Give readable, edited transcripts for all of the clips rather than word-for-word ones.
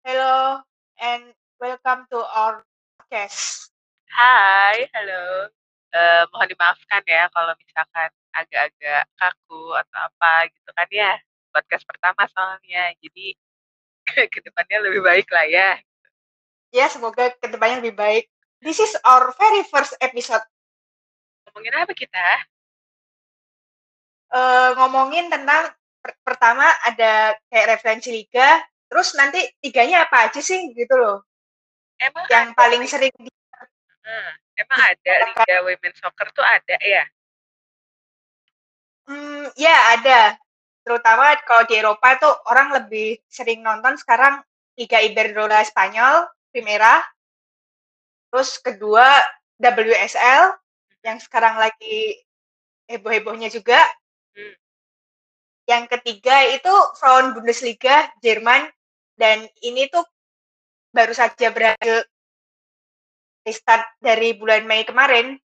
Hello and welcome to our podcast. Hai, halo. Mohon dimaafkan ya kalau misalkan agak-agak kaku atau apa gitu kan ya. Podcast pertama soalnya, jadi kedepannya lebih baik lah ya. Ya, semoga kedepannya lebih baik. This is our very first episode. Ngomongin apa kita? Ngomongin tentang pertama ada kayak referensi liga, terus nanti tiganya apa aja sih gitu loh. Emang yang paling sering emang ada liga women soccer tuh ada ya? Ya ada. Terutama kalau di Eropa tuh orang lebih sering nonton sekarang Liga Iberdrola Spanyol, Primera. Terus kedua WSL yang sekarang lagi heboh-hebohnya juga. Yang ketiga itu Frauen Bundesliga Jerman, dan ini tuh baru saja berhasil restart dari bulan Mei kemarin,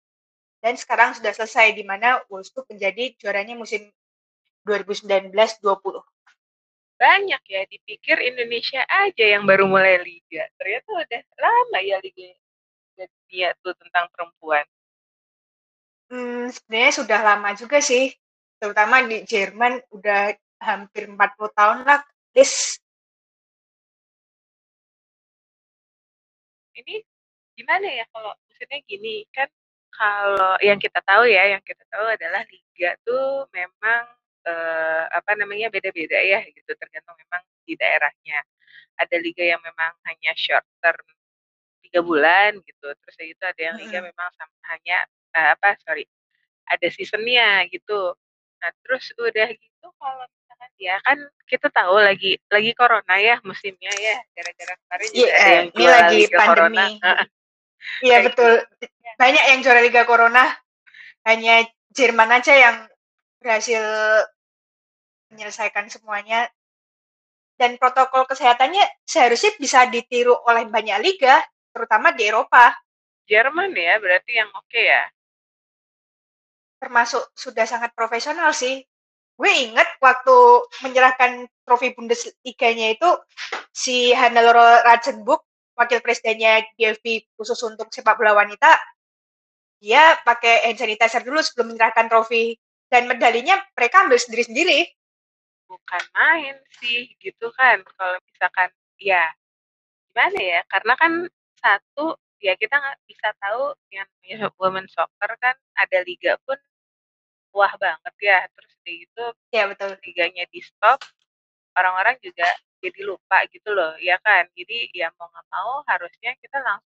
dan sekarang sudah selesai, di mana Wolfsburg menjadi juaranya musim 2019-20. Banyak ya, dipikir Indonesia aja yang baru mulai liga. Ternyata udah lama ya liga dunia tuh tentang perempuan. Sebenarnya sudah lama juga sih, terutama di Jerman udah hampir 40 tahun lah. Ini gimana ya, kalau maksudnya gini kan, kalau yang kita tahu adalah liga tuh memang beda-beda ya gitu, tergantung memang di daerahnya. Ada liga yang memang hanya short term 3 bulan gitu, terus itu ada yang liga memang sama, hanya ada seasonnya gitu. Nah terus udah gitu, kalau misalkan ya kan kita tahu lagi corona ya musimnya ya, gara-gara kemarin juga ada yang juara lagi liga pandemi corona. Iya betul gitu. Banyak yang juara liga corona, hanya Jerman aja yang berhasil menyelesaikan semuanya, dan protokol kesehatannya seharusnya bisa ditiru oleh banyak liga, terutama di Eropa. Jerman ya berarti yang oke ya, termasuk sudah sangat profesional sih. Gue inget waktu menyerahkan trofi Bundesliga-nya itu, si Hannelore Ratzenbuch, wakil presidennya DFB khusus untuk sepak bola wanita, dia pakai hand sanitizer dulu sebelum menyerahkan trofi, dan medalinya mereka ambil sendiri-sendiri. Bukan main sih gitu kan, kalau misalkan ya gimana ya, karena kan satu ya kita nggak bisa tahu yang women soccer kan, ada liga pun wah banget ya, terus gitu ya betul, liganya di stop, orang-orang juga jadi lupa gitu loh ya kan. Jadi ya mau nggak mau harusnya kita langsung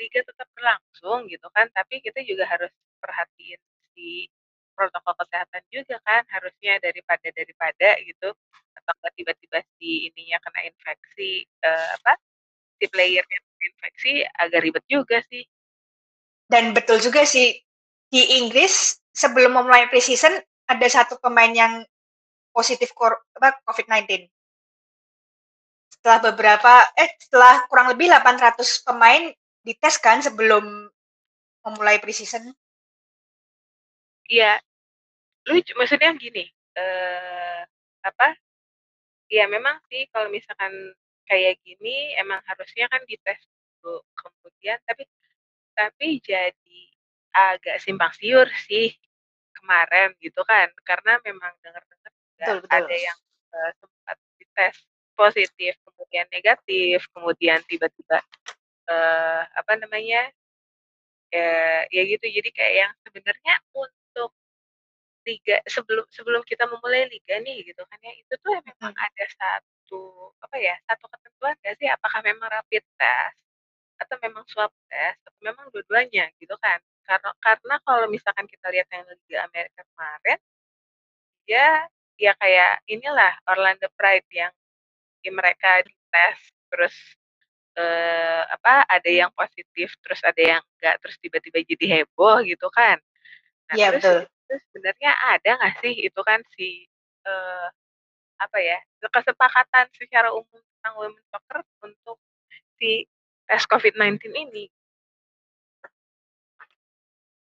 liga tetap berlangsung gitu kan, tapi kita juga harus perhatiin si protokol kesehatan juga kan harusnya, daripada gitu, atau tiba-tiba si ininya kena infeksi, si playernya infeksi, agak ribet juga sih. Dan betul juga sih, di Inggris sebelum memulai pre-season ada satu pemain yang positif COVID-19. Setelah setelah kurang lebih 800 pemain dites kan sebelum memulai pre-season. Iya, maksudnya gini, ya memang sih kalau misalkan kayak gini emang harusnya kan dites dulu kemudian, tapi jadi agak simpang siur sih kemarin gitu kan, karena memang dengar-dengar ada yang sempat dites positif kemudian negatif, kemudian tiba-tiba ya gitu. Jadi kayak yang sebenarnya untuk liga sebelum kita memulai liga nih gitu kan ya, itu tuh memang ada satu ketentuan gak sih, apakah memang rapid test atau memang swab test atau memang dua-duanya gitu kan. Karena kalau misalkan kita lihat yang Liga Amerika kemarin ya kayak inilah Orlando Pride yang mereka dites terus ada yang positif terus ada yang enggak, terus tiba-tiba jadi heboh gitu kan. Nah ya, terus sebenarnya ada nggak sih itu kan si kesepakatan secara umum tentang women soccer untuk si tes COVID-19 ini?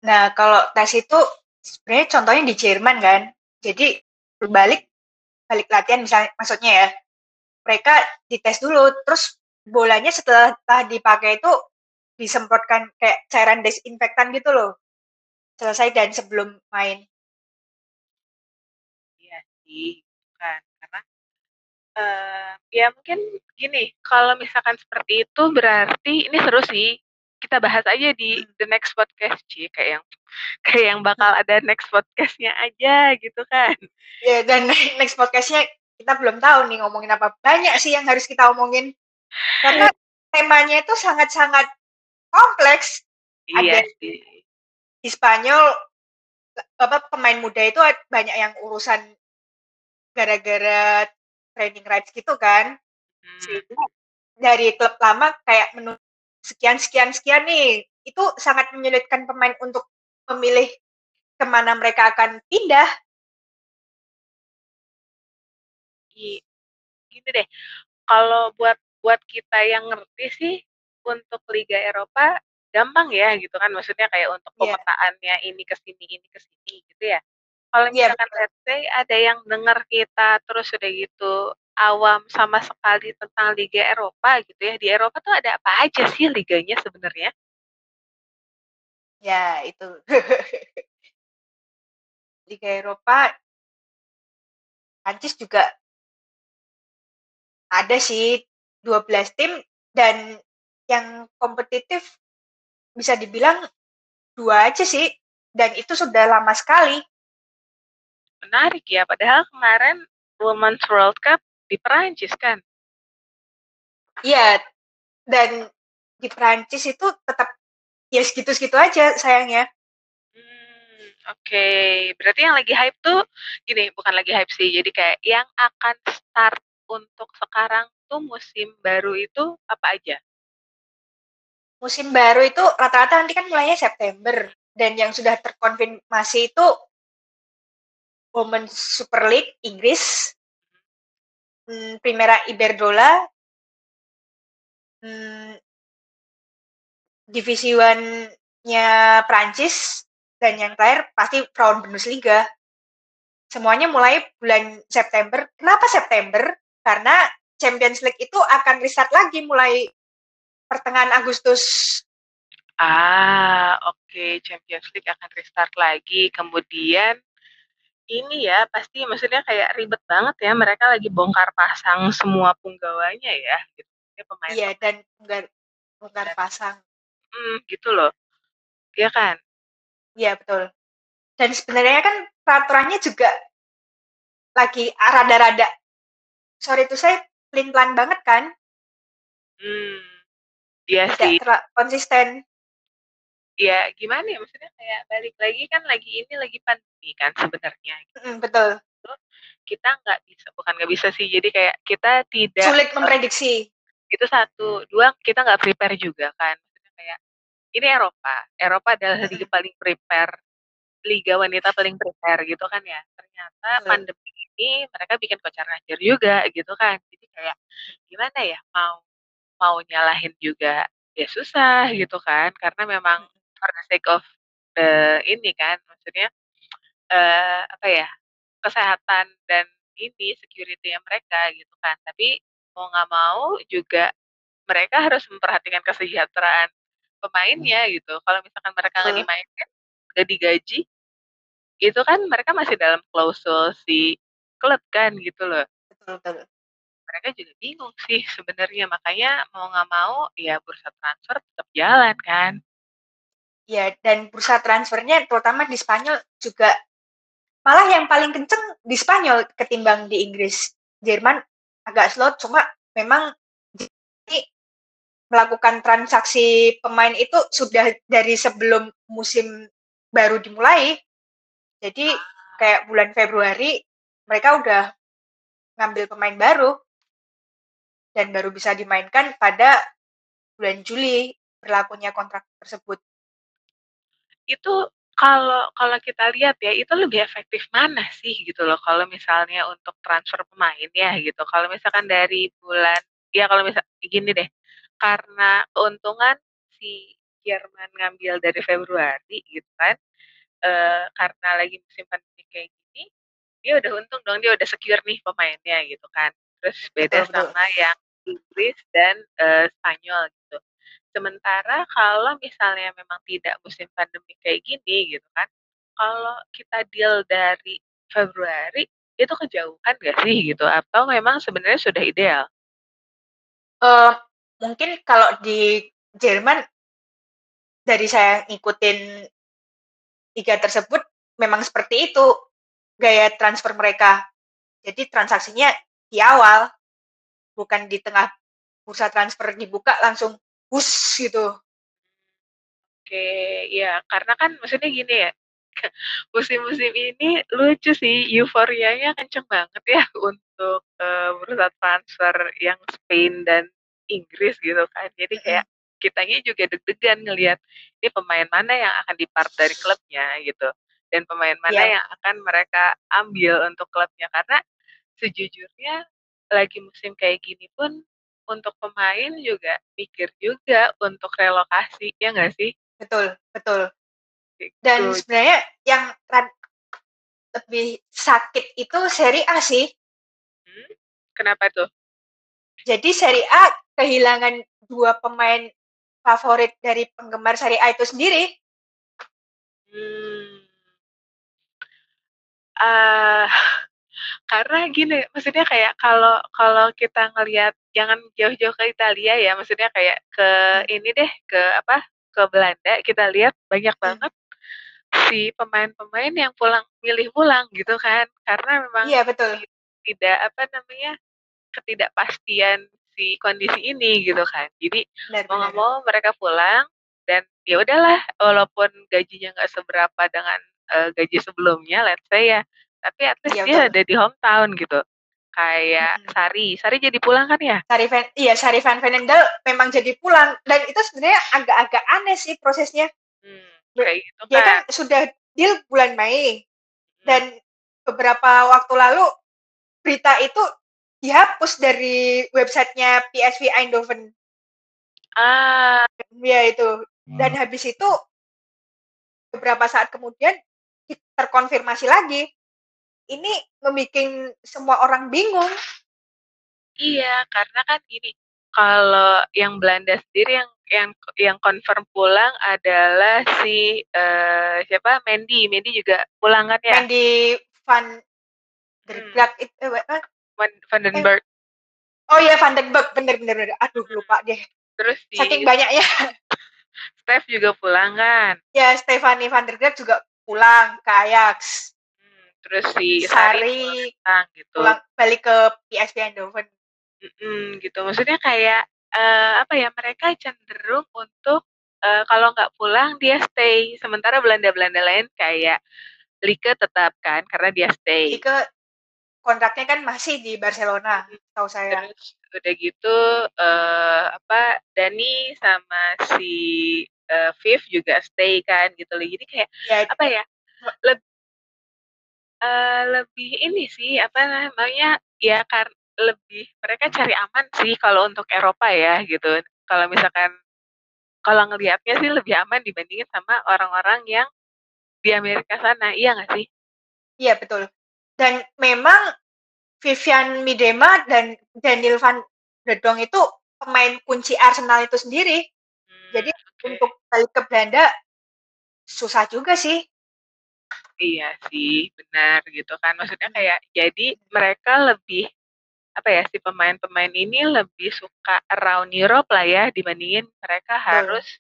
Nah, kalau tes itu sebenarnya contohnya di Jerman kan. Jadi balik latihan misalnya, maksudnya ya. Mereka dites dulu, terus bolanya setelah dipakai itu disemprotkan kayak cairan desinfektan gitu loh. Selesai dan sebelum main. Iya sih, bukan karena ya mungkin gini, kalau misalkan seperti itu berarti ini seru sih. Kita bahas aja di the next podcast, Ci. Kayak yang bakal ada next podcast-nya aja gitu kan. Ya, dan next podcast-nya kita belum tahu nih ngomongin apa. Banyak sih yang harus kita omongin. Karena temanya itu sangat-sangat kompleks. Iya, ada di Spanyol pemain muda itu banyak yang urusan gara-gara training rights gitu kan. Sehingga dari klub lama kayak menurut sekian nih, itu sangat menyulitkan pemain untuk memilih kemana mereka akan pindah. Gitu deh, kalau buat kita yang ngerti sih untuk Liga Eropa gampang ya gitu kan, maksudnya kayak untuk pemetaannya ini ke sini gitu ya. Kalau misalkan let's say ada yang dengar kita terus udah gitu awam sama sekali tentang Liga Eropa gitu ya. Di Eropa tuh ada apa aja sih liganya sebenarnya? Ya, itu. Liga Eropa, Prancis juga ada sih 12 tim, dan yang kompetitif bisa dibilang 2 aja sih, dan itu sudah lama sekali. Menarik ya, padahal kemarin Women's World Cup di Perancis kan? Iya, dan di Perancis itu tetap ya segitu-segitu aja sayangnya. Oke. Berarti yang lagi hype tuh gini, bukan lagi hype sih, jadi kayak yang akan start untuk sekarang tuh musim baru itu apa aja? Musim baru itu rata-rata nanti kan mulainya September, dan yang sudah terkonfirmasi itu Women's Super League Inggris, Primera Iberdrola, Divisi 1-nya Prancis, dan yang terakhir pasti Frauen Bundesliga. Semuanya mulai bulan September. Kenapa September? Karena Champions League itu akan restart lagi mulai pertengahan Agustus. Oke. Champions League akan restart lagi. Kemudian ini ya, pasti maksudnya kayak ribet banget ya, mereka lagi bongkar pasang semua punggawanya ya, gitu. Ya, pemain. Iya, dan bongkar pasang. Gitu loh. Iya kan? Iya, betul. Dan sebenarnya kan peraturannya juga lagi rada-rada, sorry tuh saya pelin-pelan banget kan? Iya sih. Tidak konsisten. Ya gimana ya, maksudnya kayak balik lagi kan, lagi pandemi kan sebenarnya gitu. Betul, kita nggak bisa sih, jadi kayak kita tidak sulit memprediksi itu. 1, 2 kita nggak prepare juga kan, maksudnya kayak ini Eropa adalah liga paling prepare, liga wanita paling prepare gitu kan ya, ternyata pandemi ini mereka bikin kocar kacir juga gitu kan, jadi kayak gimana ya, mau nyalahin juga ya susah gitu kan, karena memang for the sake of ini kan, maksudnya kesehatan dan ini security-nya mereka gitu kan, tapi mau nggak mau juga mereka harus memperhatikan kesejahteraan pemainnya gitu. Kalau misalkan mereka nggak dimainkan, nggak digaji, itu kan mereka masih dalam klausul si klub kan gitu loh. Betul. Mereka juga bingung sih sebenarnya, makanya mau nggak mau ya bursa transfer tetap jalan kan. Ya, dan bursa transfernya terutama di Spanyol juga malah yang paling kenceng di Spanyol ketimbang di Inggris. Jerman agak slow, cuma memang melakukan transaksi pemain itu sudah dari sebelum musim baru dimulai. Jadi kayak bulan Februari mereka udah ngambil pemain baru dan baru bisa dimainkan pada bulan Juli berlakunya kontrak tersebut. Itu kalau kita lihat ya, itu lebih efektif mana sih gitu loh, kalau misalnya untuk transfer pemain ya gitu. Kalau misalkan dari bulan, ya kalau misal gini deh, karena keuntungan si Jerman ngambil dari Februari gitu kan, karena lagi musim pandemi kayak gini, dia udah untung dong, dia udah secure nih pemainnya gitu kan. Terus beda sama yang Inggris dan Spanyol gitu. Sementara kalau misalnya memang tidak musim pandemi kayak gini gitu kan, kalau kita deal dari Februari, itu kejauhan gak sih gitu? Atau memang sebenarnya sudah ideal? Mungkin kalau di Jerman, dari saya ngikutin liga tersebut, memang seperti itu gaya transfer mereka. Jadi transaksinya di awal, bukan di tengah bursa transfer dibuka langsung bus gitu. Oke, ya karena kan maksudnya gini ya, musim-musim ini lucu sih, euforianya kenceng banget ya untuk bursa transfer yang Spain dan Inggris gitu kan. Jadi kayak kitanya juga deg-degan ngelihat ini pemain mana yang akan dipart dari klubnya gitu, dan pemain mana yang akan mereka ambil untuk klubnya. Karena sejujurnya lagi musim kayak gini pun untuk pemain juga mikir juga untuk relokasi, ya nggak sih? Betul, betul. Dan sebenarnya yang lebih sakit itu Serie A sih. Kenapa tuh? Jadi Serie A kehilangan dua pemain favorit dari penggemar Serie A itu sendiri. Karena gini, maksudnya kayak kalau kita ngelihat, jangan jauh-jauh ke Italia ya, maksudnya kayak ke ini deh, ke Belanda, kita lihat banyak banget si pemain-pemain yang milih pulang gitu kan, karena memang ketidakpastian si kondisi ini gitu kan. Jadi mau nggak mau mereka pulang, dan ya udahlah walaupun gajinya nggak seberapa dengan gaji sebelumnya, let's say ya, tapi at least dia ada di hometown gitu. Kayak Sari jadi pulang kan ya? Sari Van Veenendaal memang jadi pulang, dan itu sebenarnya agak-agak aneh sih prosesnya. Kayak gitu kan. Dia kan sudah deal bulan Mei, dan beberapa waktu lalu berita itu dihapus dari websitenya PSV Eindhoven. Ya itu. Dan habis itu beberapa saat kemudian terkonfirmasi lagi. Ini membuat semua orang bingung. Iya, karena kan gini, kalau yang Belanda sendiri yang confirm pulang adalah si siapa? Mendy juga pulang kan ya? Mendy Vandenberg. Oh iya, Vandenberg, bener. Aduh, lupa deh. Terus saking banyaknya. Stef juga pulang kan? Ya, Stephanie Van der Graaf juga pulang ke Ajax. Terus si Sari pulang, gitu. Balik ke PSV Eindhoven. Gitu. Maksudnya kayak mereka cenderung untuk kalau nggak pulang dia stay. Sementara Belanda-Belanda lain kayak Lieke tetap kan karena dia stay. Lieke kontraknya kan masih di Barcelona, tahu saya. Terus udah gitu Dani sama si Viv juga stay kan gitu. Jadi kayak lebih ini sih lebih mereka cari aman sih kalau untuk Eropa ya gitu. Kalau misalkan ngelihatnya sih lebih aman dibandingin sama orang-orang yang di Amerika sana, iya nggak sih? Iya betul. Dan memang Vivian Miedema dan Daniëlle van de Donk itu pemain kunci Arsenal itu sendiri. Jadi untuk balik ke Belanda susah juga sih. Iya sih, benar gitu kan. Maksudnya kayak jadi mereka lebih si pemain-pemain ini lebih suka around Europe lah ya dibandingin mereka harus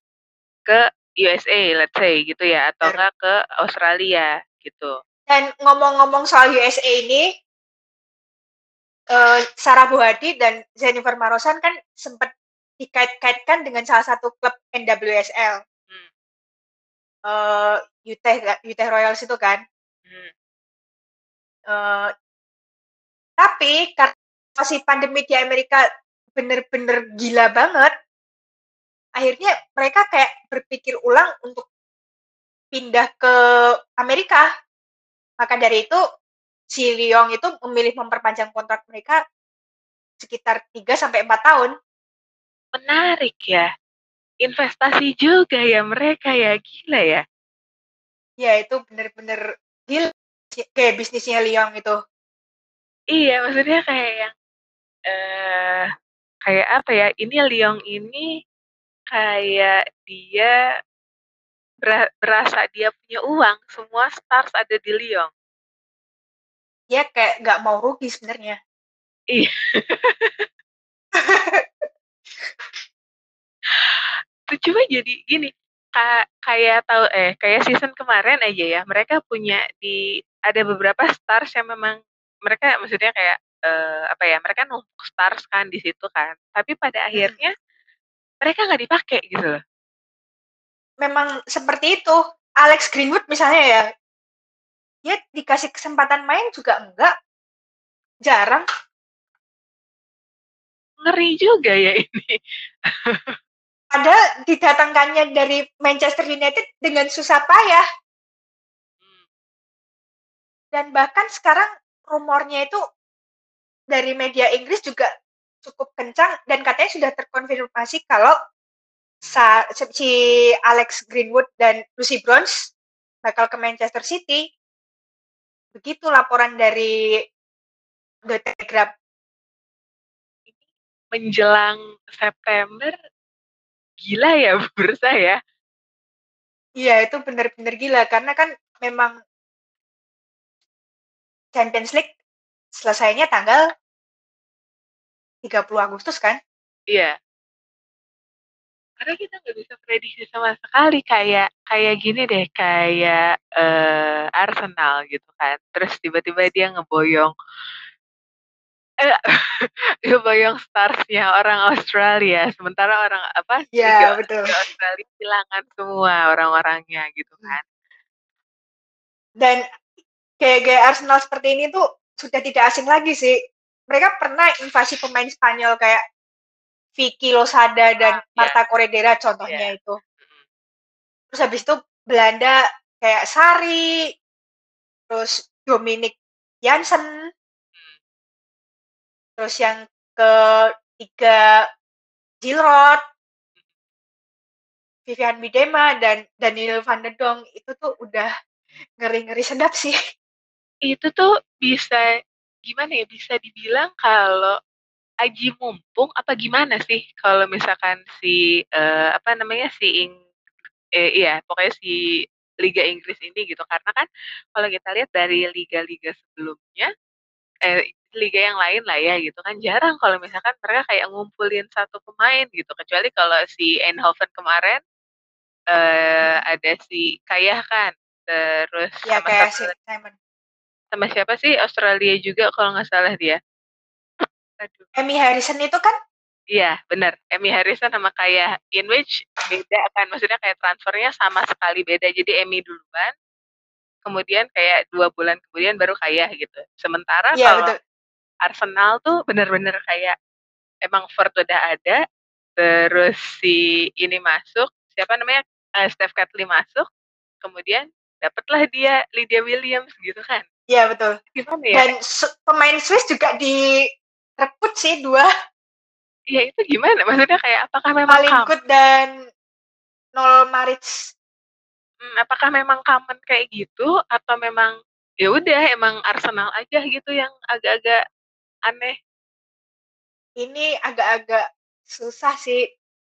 ke USA let's say gitu ya, atau enggak ke Australia gitu. Dan ngomong-ngomong soal USA ini, Sarah Bohadi dan Jennifer Marosan kan sempat dikait-kaitkan dengan salah satu klub NWSL. Utah Royals itu kan. Tapi karena masih pandemi di Amerika bener-bener gila banget, akhirnya mereka kayak berpikir ulang untuk pindah ke Amerika. Maka dari itu si Lyon itu memilih memperpanjang kontrak mereka sekitar 3-4 tahun. Menarik ya. investasi juga ya mereka ya, gila ya. Ya itu bener-bener gila kayak bisnisnya Lyon itu. Iya maksudnya kayak yang kayak apa ya, ini Lyon ini kayak dia berasa dia punya uang, semua stars ada di Lyon. Ya kayak nggak mau rugi sebenarnya. Iya. Cuma jadi gini, kayak tahu kayak season kemarin aja ya, mereka punya di ada beberapa stars yang memang mereka maksudnya kayak apa ya, mereka numpuk stars kan di situ kan, tapi pada akhirnya mereka nggak dipakai gitu loh. Memang seperti itu. Alex Greenwood misalnya ya, dia dikasih kesempatan main juga enggak, jarang. Ngeri juga ya ini. Ada didatangkannya dari Manchester United dengan susah payah. Dan bahkan sekarang rumornya itu dari media Inggris juga cukup kencang, dan katanya sudah terkonfirmasi kalau si Alex Greenwood dan Lucy Bronze bakal ke Manchester City. Begitu laporan dari The Telegraph. Menjelang September, gila ya bursa ya. Iya, itu benar-benar gila. Karena kan memang Champions League selesainya tanggal 30 Agustus kan? Iya. Karena kita nggak bisa prediksi sama sekali, kayak gini deh, kayak Arsenal gitu kan, terus tiba-tiba dia ngeboyong ngeboyong starsnya orang Australia, sementara orang apa ya, betul, Australia kehilangan semua orang-orangnya gitu kan. Dan gaya Arsenal seperti ini tuh sudah tidak asing lagi sih. Mereka pernah invasi pemain Spanyol kayak Vicky Losada dan Marta Corredera contohnya itu. Terus habis itu Belanda kayak Sari, terus Dominic Jansen, terus yang ketiga Giroud, Vivian Miedema, dan Daniëlle van de Donk. Itu tuh udah ngeri-ngeri sedap sih. Itu tuh bisa gimana ya, bisa dibilang kalau aji mumpung apa gimana sih kalau misalkan si pokoknya si Liga Inggris ini gitu, karena kan kalau kita lihat dari liga-liga sebelumnya liga yang lain lah ya gitu kan, jarang kalau misalkan mereka kayak ngumpulin satu pemain gitu, kecuali kalau si Eindhoven kemarin ada si Kyah kan, terus ya, sama siapa sih Australia juga kalau nggak salah dia. Aduh. Amy Harrison itu kan? Iya, benar. Amy Harrison sama kayak in which beda kan. Maksudnya kayak transfernya sama sekali beda. Jadi Amy duluan, kemudian kayak 2 bulan kemudian baru kayak gitu. Sementara ya, kalau betul. Arsenal tuh benar-benar kayak emang Ford udah ada, terus si ini masuk, siapa namanya? Steph Catley masuk, kemudian dapatlah dia Lydia Williams gitu kan. Iya, betul. Gimana ya? Dan pemain Swiss juga di reput sih 2. Ya itu gimana? Maksudnya kayak apakah memang Malinkut dan Nol Marits. Apakah memang common kayak gitu, atau memang ya udah emang Arsenal aja gitu yang agak-agak aneh? Ini agak-agak susah sih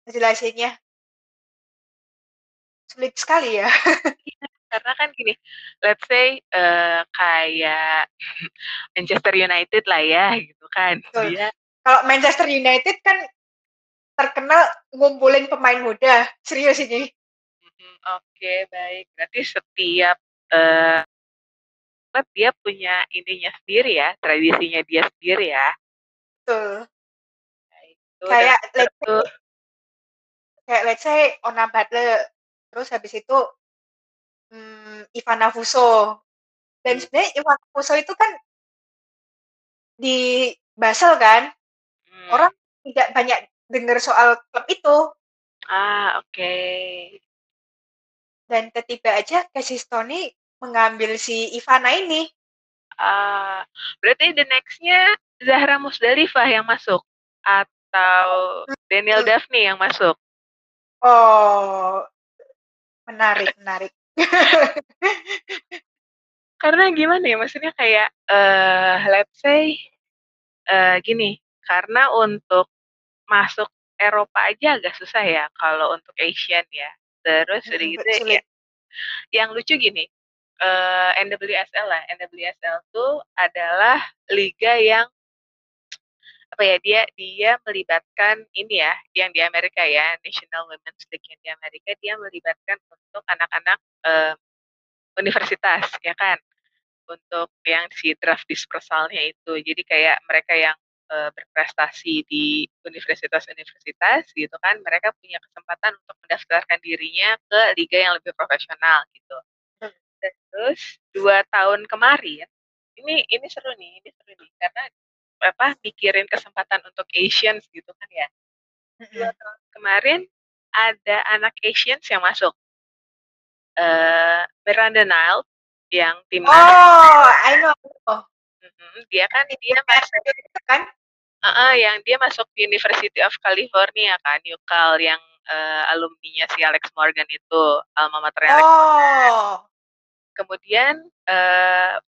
jelasinnya. Sulit sekali ya. Karena kan gini, let's say kayak Manchester United lah ya gitu kan. Dia kalau Manchester United kan terkenal ngumpulin pemain muda, serius ini. Oke, baik. Berarti setiap dia punya ininya sendiri ya, tradisinya dia sendiri ya. Betul. Nah, itu kayak let's say Ona Butler, terus habis itu Ivana Fuso. Dan sebenarnya Ivana Fuso itu kan di Basel kan, orang tidak banyak dengar soal klub itu. Okay. Dan tiba-tiba aja Casistoni mengambil si Ivana ini. Berarti the next-nya Zahra Musdalifah yang masuk, atau Daniel Daphne yang masuk? Oh, menarik. Karena gimana ya, maksudnya kayak let's say gini, karena untuk masuk Eropa aja agak susah ya kalau untuk Asian ya. Terus udah gitu ya. Yang lucu gini, NWSL tuh adalah liga yang apa ya, dia melibatkan ini ya, yang di Amerika ya, National Women's League yang di Amerika, dia melibatkan untuk anak-anak universitas ya kan, untuk yang si draft dispersalnya itu. Jadi kayak mereka yang berprestasi di universitas-universitas gitu kan, mereka punya kesempatan untuk mendaftarkan dirinya ke liga yang lebih profesional gitu. Dan terus 2 tahun kemarin, ini seru nih karena apa, mikirin kesempatan untuk Asians gitu kan ya. 2 tahun kemarin ada anak Asians yang masuk, Miranda Nalt yang timnas. Oh, I know. Dia kan yang dia masuk di University of California kan, UCal, yang alumninya si Alex Morgan itu, alma mater Alex Morgan. Kemudian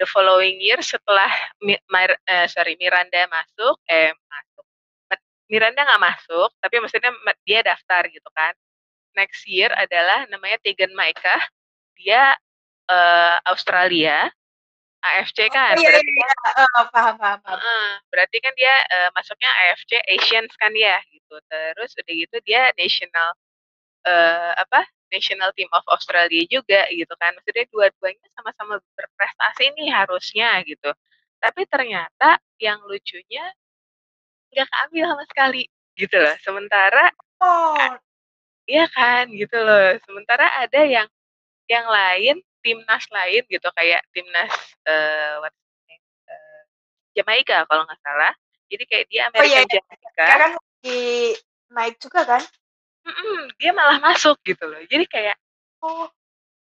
the following year setelah Miranda nggak masuk, tapi maksudnya dia daftar gitu kan. Next year adalah namanya Tegan Maekah, dia Australia. AFC kan, paham. Berarti kan dia masuknya AFC Asians kan ya gitu. Terus udah gitu dia national team of Australia juga gitu kan. Maksudnya dua-duanya sama-sama berprestasi nih harusnya gitu. Tapi ternyata yang lucunya nggak keambil sama sekali gitu loh. Sementara iya kan gitu loh. Sementara ada yang lain, timnas lain gitu, kayak timnas Jamaika kalau nggak salah. Jadi kayak dia American Jamaika. Dia kan di naik juga kan? Dia malah masuk gitu loh. Jadi kayak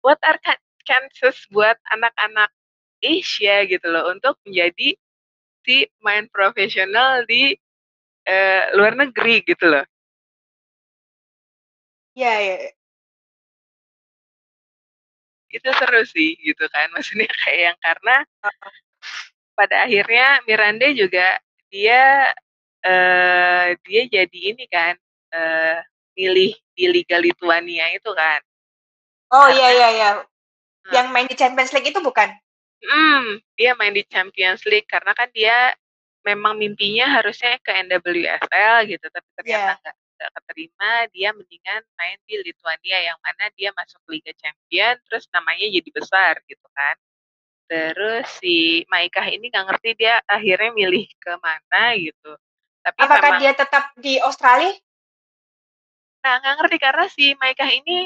what are chances buat anak-anak Asia gitu loh untuk menjadi si main profesional di luar negeri gitu loh. Iya. Itu seru sih gitu kan, maksudnya kayak yang karena pada akhirnya Miranda juga dia jadi ini kan, milih di Liga Lituania itu kan. Iya. Yang main di Champions League itu bukan? Dia main di Champions League karena kan dia memang mimpinya harusnya ke NWSL gitu, tapi ternyata enggak keterima, dia mendingan main di Lituania yang mana dia masuk Liga Champion, terus namanya jadi besar gitu kan. Terus si Maekah ini nggak ngerti dia akhirnya milih ke mana gitu. Tapi apakah dia tetap di Australia? Nah, nggak ngerti karena si Maekah ini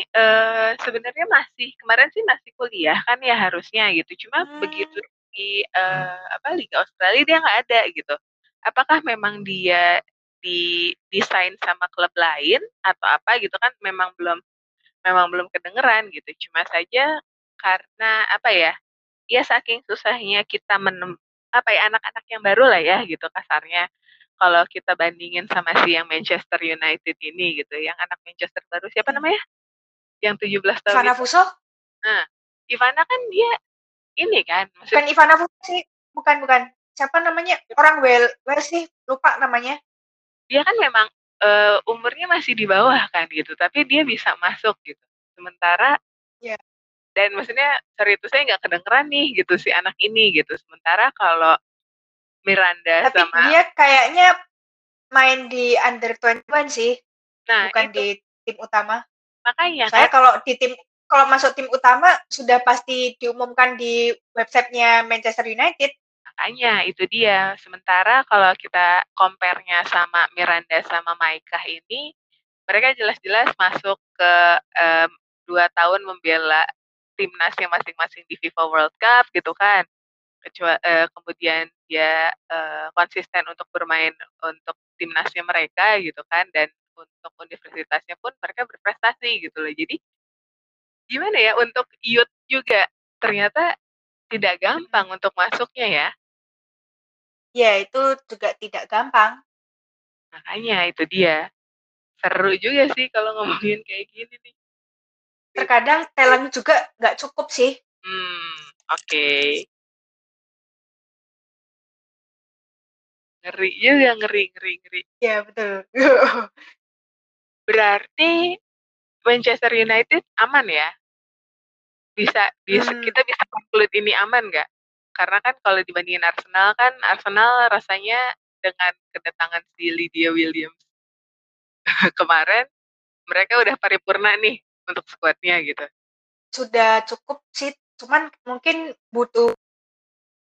sebenarnya kemarin masih kuliah kan ya harusnya gitu. Cuma begitu di Liga Australia dia nggak ada gitu. Apakah memang dia didesain sama klub lain atau apa gitu kan, memang belum kedengeran gitu. Cuma saja karena saking susahnya kita anak-anak yang baru lah ya gitu kasarnya, kalau kita bandingin sama si yang Manchester United ini gitu, yang anak Manchester baru siapa namanya yang 17 tahun Ivana Fuso. Ivana kan dia ini kan, maksudnya bukan Ivana Fuso sih, bukan siapa namanya, orang Wales sih, lupa namanya. Dia kan memang umurnya masih di bawah kan gitu, tapi dia bisa masuk gitu. Sementara dan maksudnya saya nggak kedengeran nih gitu si anak ini gitu. Sementara kalau Miranda tapi sama dia kayaknya main di under 21 sih, bukan itu, di tim utama. Makanya saya kalau masuk tim utama sudah pasti diumumkan di websitenya Manchester United. Makanya itu dia. Sementara kalau kita compare-nya sama Miranda sama Maekah ini, mereka jelas-jelas masuk ke 2 tahun membela timnasnya masing-masing di FIFA World Cup gitu kan. Kemudian dia konsisten untuk bermain untuk timnasnya mereka gitu kan, dan untuk universitasnya pun mereka berprestasi gitu loh. Jadi gimana ya, untuk youth juga ternyata tidak gampang untuk masuknya ya. Ya, itu juga tidak gampang. Makanya itu dia. Seru juga sih kalau ngomongin kayak gini nih. Terkadang talent juga nggak cukup sih. Oke. Ngeri juga, ngeri. Iya, betul. Berarti Manchester United aman ya? Bisa kita bisa conclude ini aman nggak? Karena kan kalau dibandingin Arsenal kan, Arsenal rasanya dengan kedatangan si Lydia Williams kemarin, mereka udah paripurna nih untuk skuadnya gitu. Sudah cukup sih, cuman mungkin butuh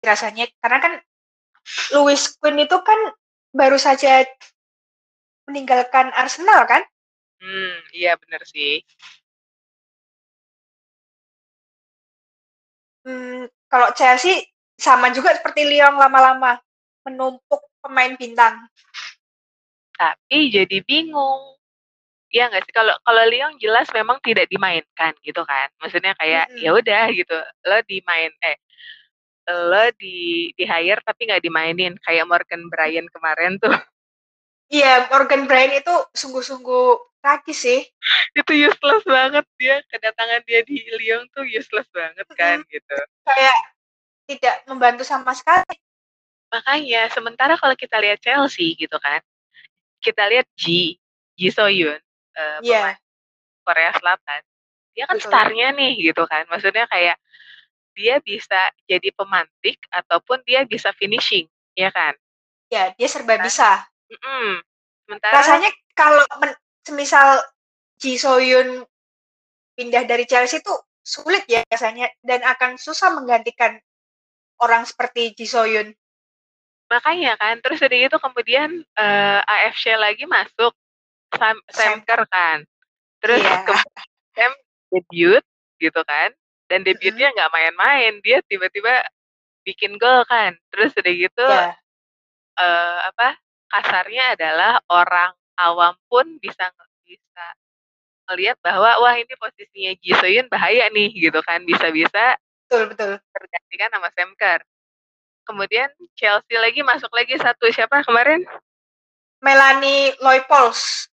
rasanya, karena kan Louis Quinn itu kan baru saja meninggalkan Arsenal kan? Iya benar sih. Kalau Chelsea sama juga seperti Lyon, lama-lama menumpuk pemain bintang. Tapi jadi bingung. Iya nggak sih, kalau Lyon jelas memang tidak dimainkan gitu kan. Maksudnya kayak ya udah gitu. Lo di hire tapi nggak dimainin, kayak Morgan Bryan kemarin tuh. Iya, Morgan Bryan itu sungguh-sungguh tragis sih. Itu useless banget dia, kedatangan dia di Lyon tuh useless banget kan gitu. Kayak tidak membantu sama sekali. Makanya, sementara kalau kita lihat Chelsea gitu kan, kita lihat Ji So-yun, pemain Korea Selatan, dia kan starnya nih gitu kan, maksudnya kayak dia bisa jadi pemantik ataupun dia bisa finishing, ya kan? Ya, dia serba bisa. Sementara rasanya kalau semisal Ji So-yun pindah dari Chelsea itu sulit ya rasanya, dan akan susah menggantikan orang seperti Ji So-yun. Makanya kan, terus dari itu kemudian AFC lagi masuk, Sam Kerr kan. Terus Sam debut gitu kan, dan debutnya nggak main-main, dia tiba-tiba bikin gol kan. Terus udah gitu, kasarnya adalah orang awam pun bisa melihat bahwa wah ini posisinya Ji So-yun bahaya nih gitu kan, bisa-bisa betul tergantikan sama Sam Kerr. Kemudian Chelsea lagi masuk lagi satu, siapa kemarin? Melanie Leupolz.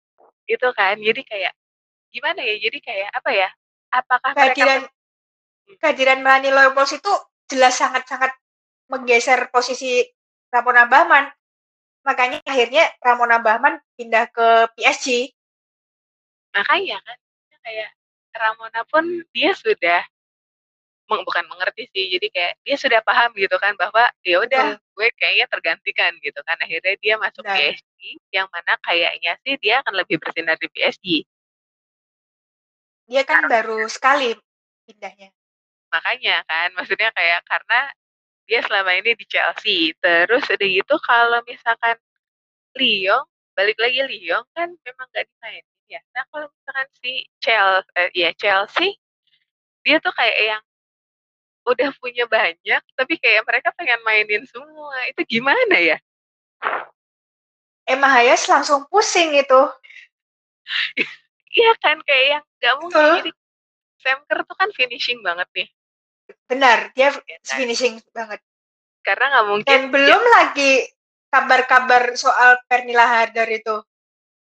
Itu kan, jadi kayak gimana ya? Jadi kayak apa ya? Apakah kehadiran Melanie Leupolz itu jelas sangat-sangat menggeser posisi Ramona Bachmann. Makanya akhirnya Ramona Bachmann pindah ke PSG. Makanya kan kayak Ramona pun dia sudah bukan mengerti sih, jadi kayak dia sudah paham gitu kan bahwa ya udah gue kayaknya tergantikan gitu kan, akhirnya dia masuk PSG, yang mana kayaknya sih dia akan lebih bersinar di PSG. Dia kan baru sekali pindahnya. Makanya kan, maksudnya kayak karena dia selama ini di Chelsea, terus udah gitu kalau misalkan Lyon, balik lagi Lyon kan memang gak dimain ya. Nah kalau misalkan si Chelsea, dia tuh kayak yang udah punya banyak, tapi kayak mereka pengen mainin semua. Itu gimana ya? Emma Hayes langsung pusing itu. Iya kan, kayak yang gak mungkin. Jadi Sam Kerr tuh kan finishing banget nih. Benar, dia finishing banget. Karena gak mungkin. Dan belum lagi kabar-kabar soal Pernilla Harder itu.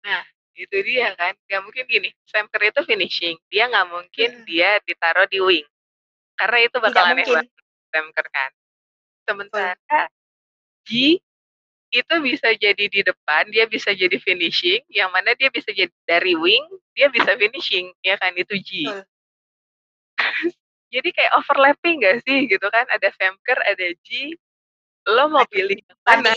Nah, itu dia kan. Gak mungkin gini, Sam Kerr itu finishing. Dia gak mungkin dia ditaruh di wing. Karena itu bakalan banget Sam Kerr kan. Sementara Ji itu bisa jadi di depan, dia bisa jadi finishing, yang mana dia bisa jadi dari wing, dia bisa finishing, ya kan, itu Ji. Jadi kayak overlapping gak sih gitu kan, ada Sam Kerr, ada Ji, lo mau pilih yang mana?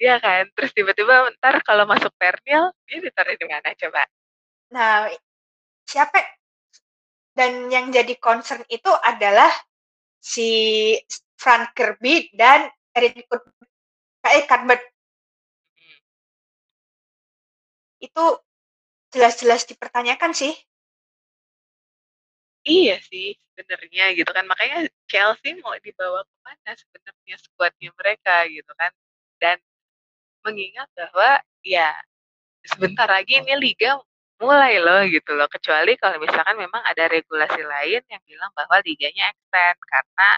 Iya kan, terus tiba-tiba ntar kalau masuk Pernil, dia ditaruh di mana coba? Nah, siapa? Dan yang jadi concern itu adalah si Frank Kirby dan Eric Cuthbert. Itu jelas-jelas dipertanyakan sih. Iya sih, sebenarnya gitu kan. Makanya Chelsea mau dibawa ke mana sebenarnya skuadnya mereka gitu kan. Dan mengingat bahwa ya sebentar lagi ini liga mulai loh gitu loh, kecuali kalau misalkan memang ada regulasi lain yang bilang bahwa liganya extend karena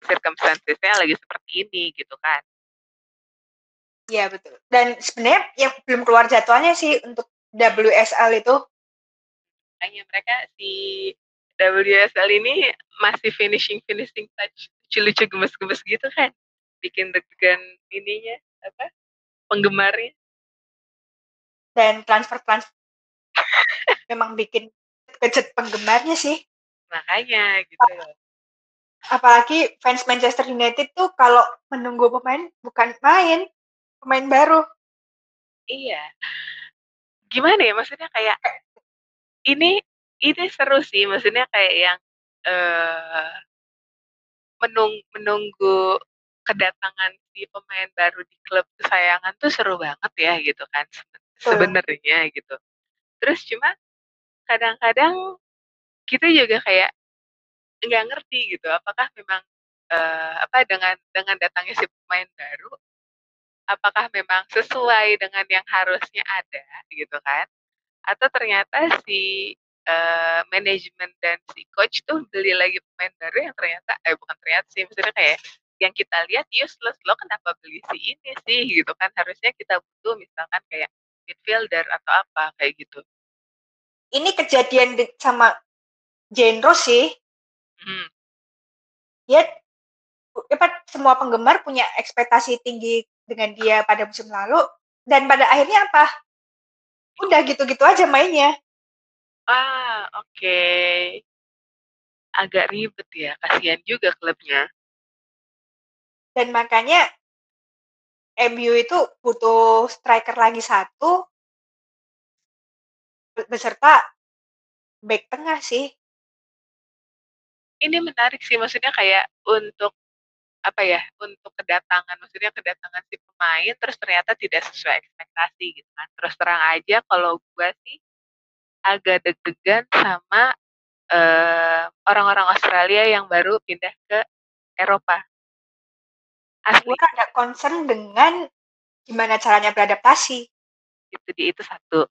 circumstances-nya lagi seperti ini gitu kan. Iya betul. Dan sebenarnya yang belum keluar jadwalnya sih untuk WSL itu. Hanya mereka di WSL ini masih finishing touch, lucu-lucu gemes-gemes gitu kan, bikin deg-degan ininya apa penggemarnya. Dan transfer memang bikin kejet penggemarnya sih. Makanya gitu. Apalagi fans Manchester United tuh kalau menunggu pemain bukan main. Pemain baru. Iya. Gimana ya? Maksudnya kayak ini seru sih. Maksudnya kayak yang menunggu kedatangan si pemain baru di klub kesayangan tuh seru banget ya gitu kan sebenarnya gitu. Terus cuma kadang-kadang kita juga kayak nggak ngerti gitu. Apakah memang dengan datangnya si pemain baru? Apakah memang sesuai dengan yang harusnya ada gitu kan? Atau ternyata si manajemen dan si coach tuh beli lagi pemain baru yang ternyata bukan ternyata sih, maksudnya kayak yang kita lihat useless, lo kenapa beli si ini sih gitu kan? Harusnya kita butuh misalkan kayak midfielder atau apa kayak gitu. Ini kejadian sama Jendro sih. Ya, semua penggemar punya ekspektasi tinggi dengan dia pada musim lalu, dan pada akhirnya apa? Udah gitu-gitu aja mainnya. Ah, oke. Agak ribet ya, kasihan juga klubnya. Dan makanya MU itu butuh striker lagi satu, beserta back tengah sih. Ini menarik sih, maksudnya kayak untuk kedatangan si pemain terus ternyata tidak sesuai ekspektasi gitu kan. Terus terang aja kalau gue sih agak deg-degan sama orang-orang Australia yang baru pindah ke Eropa. Gue ada concern dengan gimana caranya beradaptasi. Itu satu.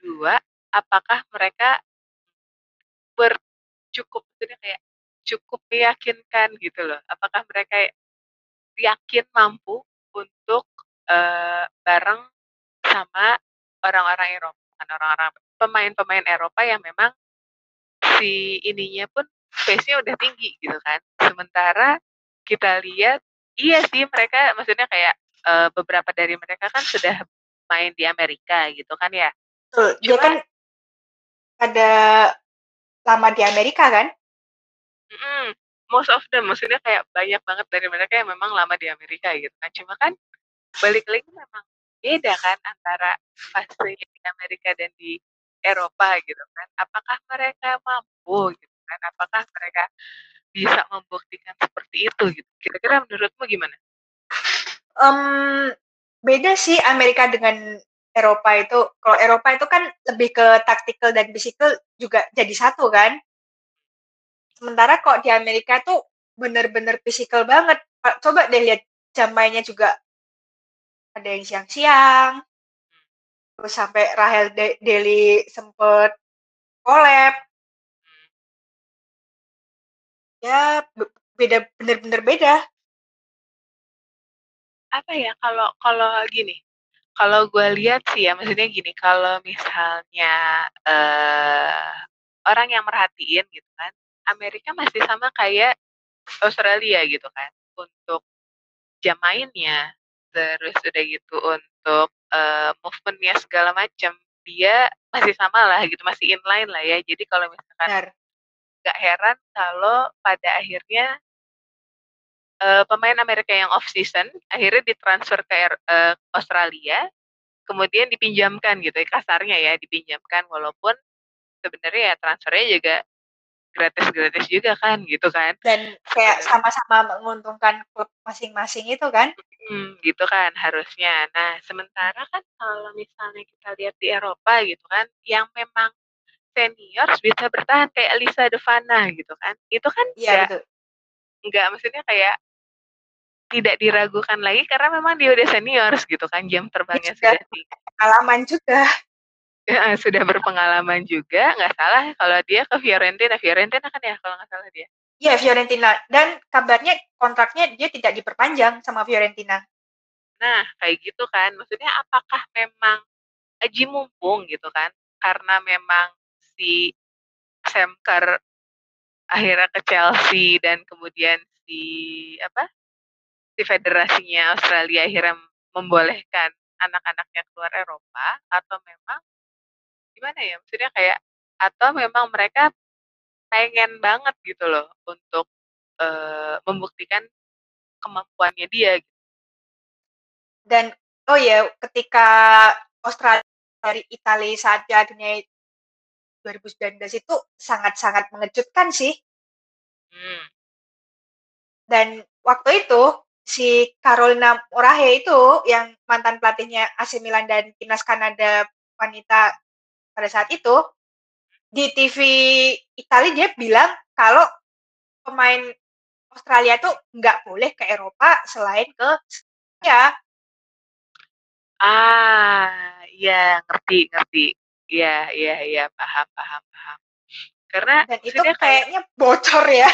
Dua, apakah mereka cukup meyakinkan gitu loh. Apakah mereka yakin mampu untuk bareng sama orang-orang Eropa, kan orang-orang pemain-pemain Eropa yang memang si ininya pun pace-nya udah tinggi gitu kan. Sementara kita lihat iya sih mereka maksudnya kayak beberapa dari mereka kan sudah main di Amerika gitu kan ya. Dia kan ada lama di Amerika kan? Most of them, maksudnya kayak banyak banget dari mereka yang memang lama di Amerika gitu kan. Cuma kan balik lagi memang beda kan antara fase di Amerika dan di Eropa gitu kan. Apakah mereka mampu gitu kan? Apakah mereka bisa membuktikan seperti itu gitu? Kira-kira menurutmu gimana? Beda sih Amerika dengan Eropa itu. Kalau Eropa itu kan lebih ke taktikal dan fisikal juga jadi satu kan. Sementara kok di Amerika tuh bener-bener fisikal banget. Coba deh lihat jam mainnya juga. Ada yang siang-siang. Terus sampai Rahel Deli sempet collab. Ya beda, bener-bener beda. Apa ya kalau gini. Kalau gue lihat sih ya maksudnya gini. Kalau misalnya orang yang merhatiin gitu kan. Amerika masih sama kayak Australia gitu kan untuk jam mainnya, terus udah gitu untuk movementnya segala macam dia masih sama lah gitu, masih inline lah ya. Jadi kalau misalkan nggak heran kalau pada akhirnya pemain Amerika yang off season akhirnya ditransfer ke Australia, kemudian dipinjamkan gitu kasarnya ya, dipinjamkan walaupun sebenarnya ya transfernya juga gratis-gratis juga kan gitu kan. Dan kayak sama-sama menguntungkan klub masing-masing itu kan. Gitu kan harusnya. Nah sementara kan kalau misalnya kita lihat di Eropa gitu kan. Yang memang senior bisa bertahan kayak Alisa Devana gitu kan. Itu kan ya, enggak maksudnya kayak tidak diragukan lagi karena memang dia udah senior gitu kan. Jam terbangnya sudah pengalaman juga. Ya, sudah berpengalaman juga, nggak salah kalau dia ke Fiorentina kan ya kalau nggak salah dia. Iya Fiorentina, dan kabarnya kontraknya dia tidak diperpanjang sama Fiorentina. Nah, kayak gitu kan. Maksudnya apakah memang Aji mumpung gitu kan? Karena memang si Sam Kerr akhirnya ke Chelsea dan kemudian si federasinya Australia akhirnya membolehkan anak-anaknya keluar Eropa, atau memang gimana ya? Maksudnya kayak, atau memang mereka pengen banget gitu loh untuk membuktikan kemampuannya dia gitu. Dan ketika Australia dari Italia saja dunia 2019 itu sangat-sangat mengejutkan sih. Dan waktu itu si Carolina Morahe itu yang mantan pelatihnya AC Milan dan timnas Kanada wanita pada saat itu, di TV Italia dia bilang kalau pemain Australia tuh nggak boleh ke Eropa selain ke ya. Ah, ya ngerti. Iya, paham. Karena dan itu kayaknya bocor ya.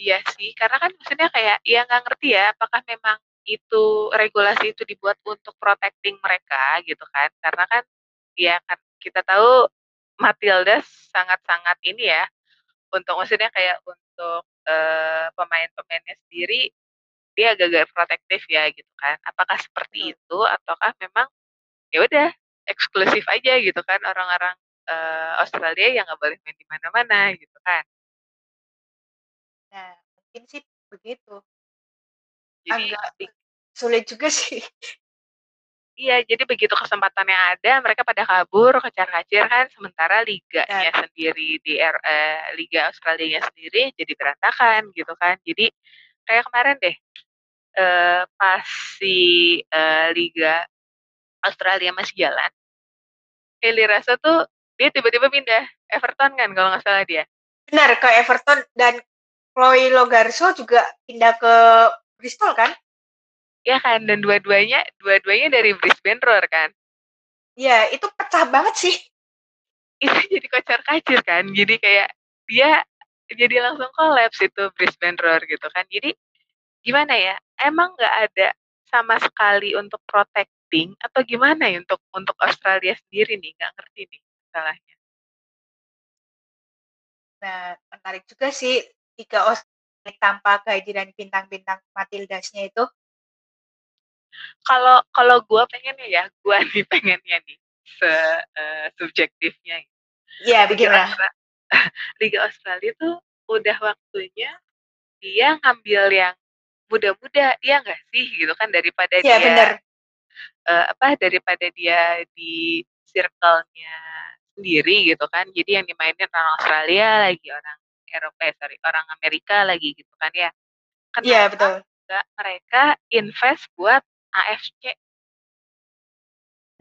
Iya sih, karena kan maksudnya kayak ya nggak ngerti ya, apakah memang itu regulasi itu dibuat untuk protecting mereka gitu kan? Karena kan ya kan kita tahu Matilda sangat-sangat ini ya, untuk maksudnya kayak untuk pemain-pemainnya sendiri dia agak-agak protektif ya gitu kan. Apakah seperti itu ataukah memang ya udah eksklusif aja gitu kan, orang-orang Australia yang nggak boleh main di mana-mana gitu kan. Nah, mungkin sih begitu. Jadi agak sulit juga sih. Iya, jadi begitu kesempatannya ada mereka pada kabur kecar-kacir kan, sementara liganya sendiri di Liga Australia sendiri jadi berantakan gitu kan. Jadi kayak kemarin deh pas si Liga Australia masih jalan, Eli Rasa tuh dia tiba-tiba pindah Everton kan kalau nggak salah dia. Benar, ke Everton, dan Chloe Logarzo juga pindah ke Bristol kan? Ya kan, dan dua-duanya dari Brisbane Roar kan? Ya, itu pecah banget sih. Itu jadi kocar-kacir kan, jadi kayak dia jadi langsung collapse itu Brisbane Roar gitu kan. Jadi gimana ya, emang nggak ada sama sekali untuk protecting atau gimana ya untuk Australia sendiri nih, nggak ngerti nih masalahnya. Nah, menarik juga sih Liga Australia tanpa kehadiran bintang-bintang Matildasnya itu. Kalau gue pengennya ya, subjektifnya. Iya, begitulah. Liga Australia tuh udah waktunya dia ngambil yang muda-muda, ya nggak sih gitu kan, daripada ya, dia daripada dia di circle-nya sendiri gitu kan. Jadi yang dimainin orang Australia lagi, orang Eropa, orang Amerika lagi gitu kan ya. Kenapa ya, betul. Gak mereka invest buat AFC.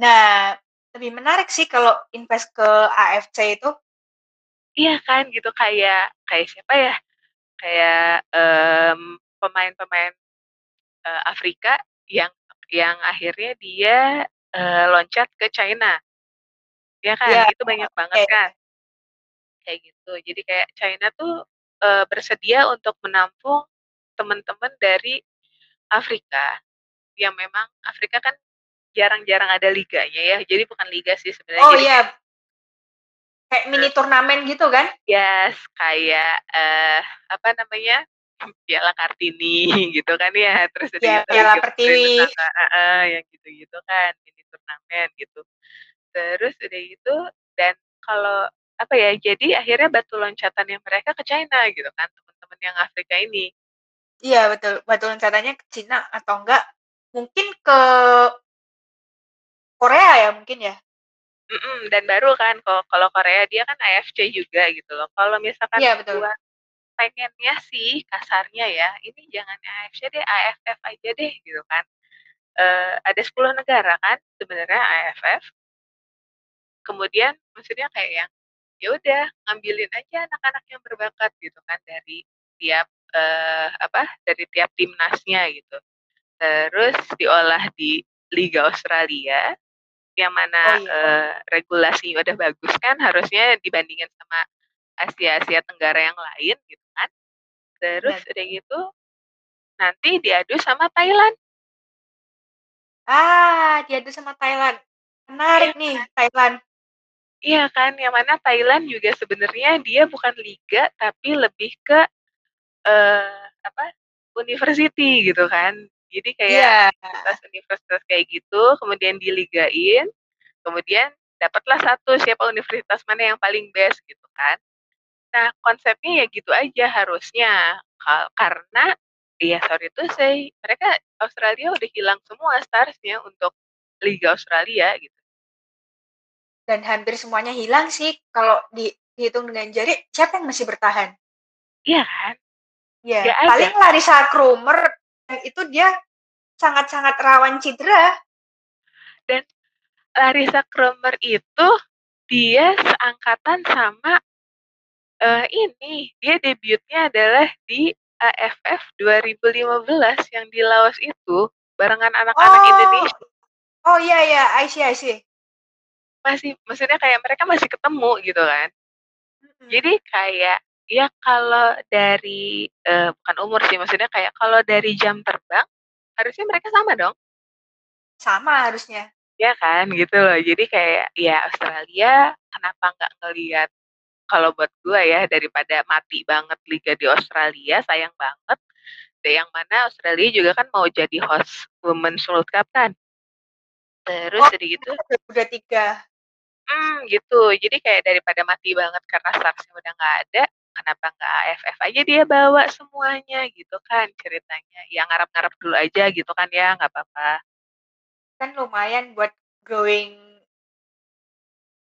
Nah, lebih menarik sih kalau invest ke AFC itu. Iya kan gitu, kayak siapa ya? Kayak pemain-pemain Afrika yang akhirnya dia loncat ke China. Iya kan? Ya. Itu banyak banget kan. Kayak gitu. Jadi kayak China tuh bersedia untuk menampung teman-teman dari Afrika. Yang memang Afrika kan jarang-jarang ada liganya ya. Jadi bukan liga sih sebenarnya. Oh iya. Kayak mini turnamen gitu kan? Yes, kayak Piala Kartini gitu kan ya. Terus ya, Piala Pertiwi. Yang gitu-gitu kan, mini turnamen gitu. Terus udah gitu, dan kalau jadi akhirnya batu loncatannya mereka ke China gitu kan, teman-teman yang Afrika ini. Iya betul, batu loncatannya ke China atau enggak mungkin ke Korea ya mungkin ya. Dan baru kan kalau Korea dia kan AFC juga gitu loh. Kalau misalkan buat pengennya sih kasarnya ya, ini jangan AFC deh, AFF aja deh gitu kan. Ada 10 negara kan sebenarnya AFF. Kemudian maksudnya kayak yang ya udah ngambilin aja anak-anak yang berbakat gitu kan dari tiap dari tiap timnasnya gitu. Terus diolah di Liga Australia, yang mana regulasi udah bagus kan, harusnya dibandingin sama Asia Tenggara yang lain gitu kan. Terus udah gitu nanti diadu sama Thailand. Diadu sama Thailand. Menarik ya, nih kan? Thailand. Iya kan, yang mana Thailand juga sebenarnya dia bukan liga tapi lebih ke university gitu kan. Jadi kayak universitas kayak gitu, kemudian diligain, kemudian dapatlah satu siapa universitas mana yang paling best gitu kan. Nah, konsepnya ya gitu aja harusnya. Karena ya sorry to say, mereka Australia udah hilang semua starsnya untuk Liga Australia gitu. Dan hampir semuanya hilang sih kalau dihitung dengan jari, siapa yang masih bertahan? Iya kan? Iya, paling Larissa Cromer itu dia sangat-sangat rawan cedera. Dan Larissa Cromer itu dia seangkatan sama dia debutnya adalah di AFF 2015 yang di Laos itu barengan anak-anak Indonesia. Oh iya ya, I see. Masih, maksudnya kayak mereka masih ketemu gitu kan. Jadi kayak ya kalau dari bukan umur sih, maksudnya kayak kalau dari jam terbang harusnya mereka sama dong. Sama harusnya. Ya kan gitu loh. Jadi kayak ya Australia kenapa nggak ngelihat, kalau buat gue ya, daripada mati banget liga di Australia, sayang banget. Dan yang mana Australia juga kan mau jadi host Women's World Cup kan. Terus jadi gitu. Udah 3. Gitu. Jadi kayak daripada mati banget karena starsnya udah nggak ada, kenapa nggak AFF aja dia bawa semuanya gitu kan ceritanya. Ya ngarep-ngarep dulu aja gitu kan ya, nggak apa-apa. Kan lumayan buat growing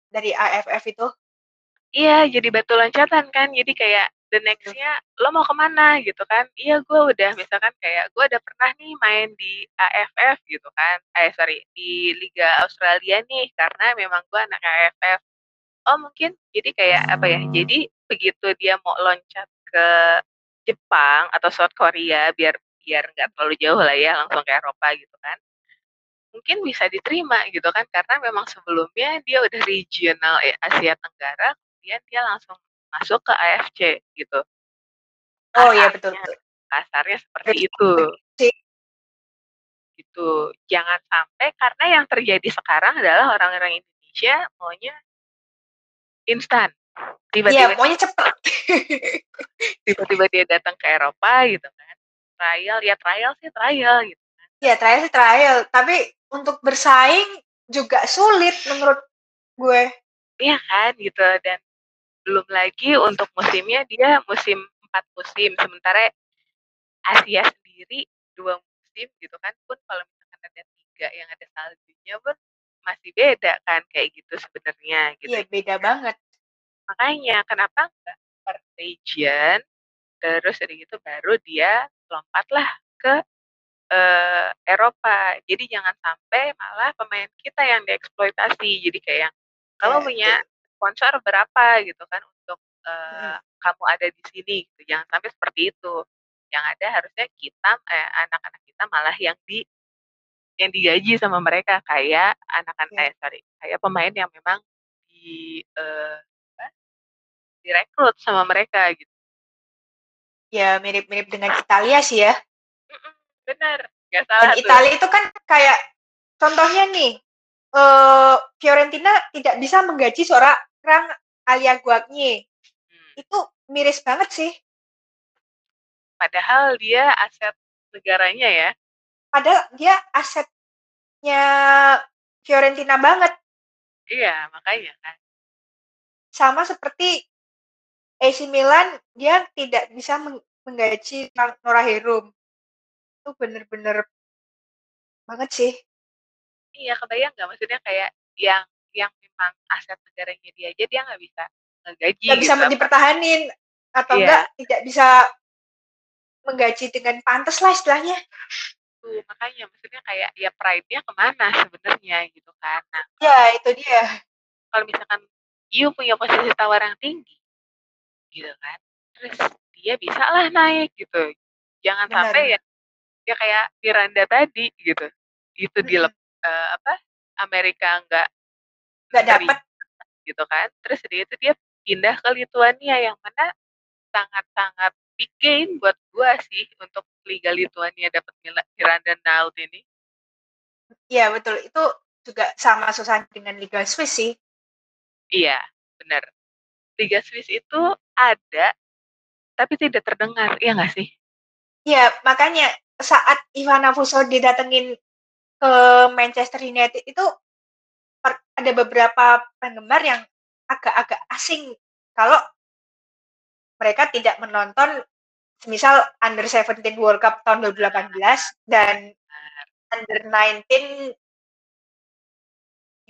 dari AFF itu. Iya, jadi batu loncatan kan. Jadi kayak the next-nya lo mau kemana gitu kan. Iya, gue udah misalkan kayak gue udah pernah nih main di AFF gitu kan. Di Liga Australia nih. Karena memang gue anak AFF. Oh mungkin, jadi kayak apa ya. Jadi begitu dia mau loncat ke Jepang atau South Korea. Biar gak terlalu jauh lah ya. Langsung ke Eropa gitu kan. Mungkin bisa diterima gitu kan. Karena memang sebelumnya dia udah regional Asia Tenggara. Dia langsung masuk ke AFC gitu. Oh iya betul. Kasarnya seperti itu. Gitu. Jangan sampai, karena yang terjadi sekarang adalah orang-orang Indonesia maunya instan. Tiba-tiba maunya cepat. Tiba-tiba dia datang ke Eropa gitu kan. Trial gitu kan. Iya, trial, tapi untuk bersaing juga sulit menurut gue. Iya kan gitu, dan belum lagi untuk musimnya, dia 4 musim, sementara Asia sendiri 2 musim gitu kan, pun kalau misalkan ada 3 yang ada saljunya pun masih beda kan, kayak gitu sebenarnya gitu. Iya beda banget. Makanya kenapa enggak per region, terus dari itu baru dia lompatlah ke Eropa. Jadi jangan sampai malah pemain kita yang dieksploitasi, jadi kayak kalau punya sponsor berapa gitu kan untuk kamu ada di sini gitu. Jangan sampai seperti itu. Yang ada harusnya kita anak-anak kita malah yang digaji sama mereka, kayak kayak pemain yang memang direkrut sama mereka gitu. Ya mirip-mirip dengan Italia sih ya. Benar, nggak salah. Dan Italia itu kan kayak contohnya nih. Fiorentina tidak bisa menggaji seorang Alia Guagni. Itu miris banget sih. Padahal dia aset negaranya ya. Padahal dia asetnya Fiorentina banget. Iya, makanya kan. Sama seperti AC Milan, dia tidak bisa menggaji Nora Herum. Itu bener-bener banget sih. Iya, kebayang nggak? Maksudnya kayak yang memang aset negaranya dia aja, dia nggak bisa menggaji. Nggak bisa dipertahanin, atau tidak bisa menggaji dengan pantas lah istilahnya. Tuh, makanya maksudnya kayak ya pride-nya kemana sebenarnya gitu kan. Nah, itu dia. Kalau misalkan you punya posisi tawar yang tinggi, gitu kan, terus dia bisa lah naik gitu. Jangan sampai ya dia kayak Miranda tadi gitu. Itu dilepas. Amerika nggak dapat gitu kan, terus dia itu pindah ke Lituania yang mana sangat-sangat big gain buat gua sih untuk Liga Lituania dapat Miranda Nalt ini. Iya betul, itu juga sama susahnya dengan Liga Swiss sih. Iya benar. Liga Swiss itu ada tapi tidak terdengar, iya nggak sih? Iya, makanya saat Ivana Fuso didatengin ke Manchester United itu ada beberapa penggemar yang agak-agak asing kalau mereka tidak menonton misal Under 17 World Cup tahun 2018 dan Under 19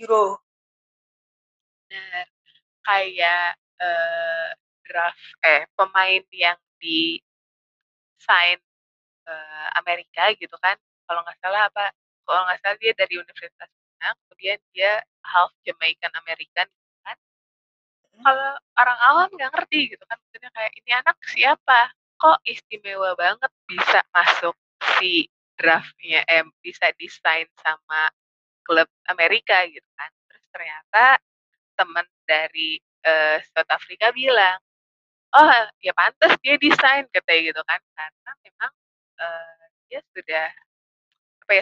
Euro. Benar. Kayak draft pemain yang di sign Amerika gitu kan, kalau nggak salah dia dari Universitas California, kemudian dia half Jamaican American gitu kan. Kalau orang awam nggak ngerti gitu kan, maksudnya kayak ini anak siapa, kok istimewa banget bisa masuk si draftnya, bisa desain sama klub Amerika gitu kan. Terus ternyata teman dari South Africa bilang, oh ya pantas dia desain katanya gitu kan, karena memang dia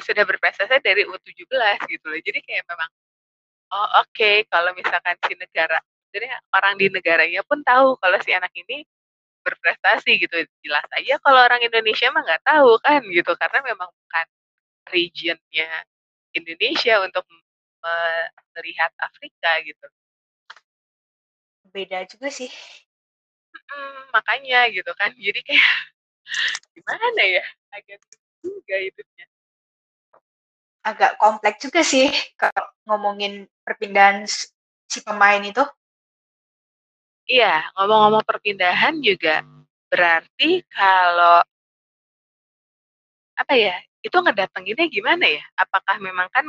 sudah berprestasi dari U17 gitu loh. Jadi kayak memang oh oke, kalau misalkan si negara, jadi orang di negaranya pun tahu kalau si anak ini berprestasi gitu. Jelas aja kalau orang Indonesia mah nggak tahu kan gitu, karena memang bukan regionnya Indonesia untuk melihat Afrika gitu. Beda juga sih. Makanya gitu kan, jadi kayak gimana ya, agak juga hidupnya agak kompleks juga sih kalau ngomongin perpindahan si pemain itu. Iya, ngomong-ngomong perpindahan juga berarti kalau apa ya, itu ngedatanginnya gimana ya, apakah memang kan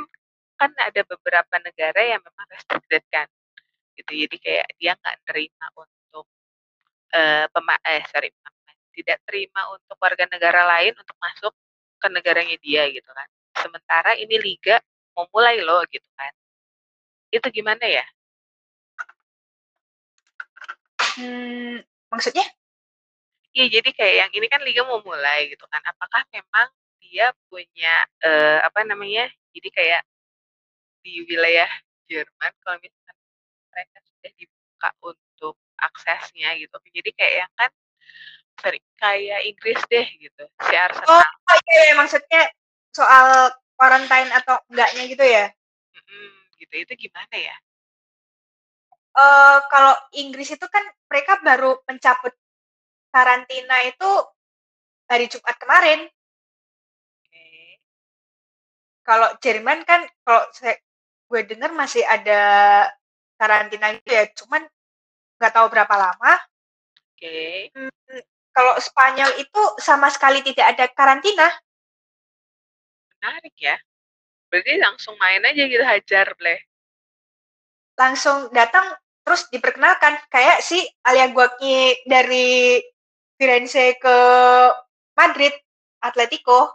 ada beberapa negara yang memang restricted kan gitu, jadi kayak dia nggak terima untuk tidak terima untuk warga negara lain untuk masuk ke negaranya dia gitu kan. Sementara ini liga mau mulai loh gitu kan. Itu gimana ya? Maksudnya? Iya, jadi kayak yang ini kan liga mau mulai gitu kan. Apakah memang dia punya jadi kayak di wilayah Jerman kalau misalkan mereka sudah dibuka untuk aksesnya gitu. Jadi kayak yang kan kayak Inggris deh gitu, si Arsenal. Oh iya, maksudnya soal quarantine atau enggaknya gitu ya? Gitu, itu gimana ya? Kalau Inggris itu kan mereka baru mencabut karantina itu hari Jumat kemarin. Okay. Kalau Jerman kan, kalau gue dengar masih ada karantina itu ya, cuman nggak tahu berapa lama. Oke. Okay. Kalau Spanyol itu sama sekali tidak ada karantina. Menarik ya. Berarti langsung main aja gitu, hajar bleh. Langsung datang terus diperkenalkan kayak si Alia Guagni dari Firenze ke Madrid, Atletico.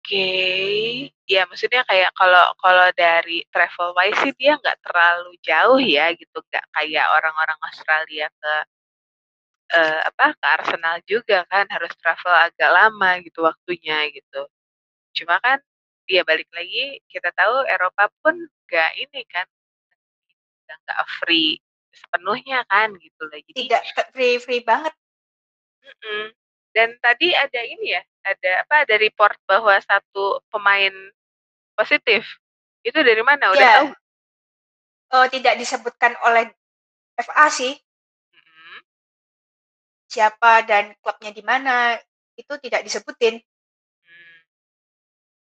Oke. Ya maksudnya kayak kalau dari travel wise sih dia nggak terlalu jauh ya gitu, nggak kayak orang-orang Australia ke ke Arsenal juga kan harus travel agak lama gitu waktunya gitu. Cuma kan dia balik lagi, kita tahu Eropa pun nggak ini kan, nggak free sepenuhnya kan gitu loh. Jadi tidak free banget. Dan tadi ada ini ya, ada report bahwa satu pemain positif. Itu dari mana? Udah tahu? Tidak disebutkan oleh FA sih. Siapa dan klubnya di mana itu tidak disebutin.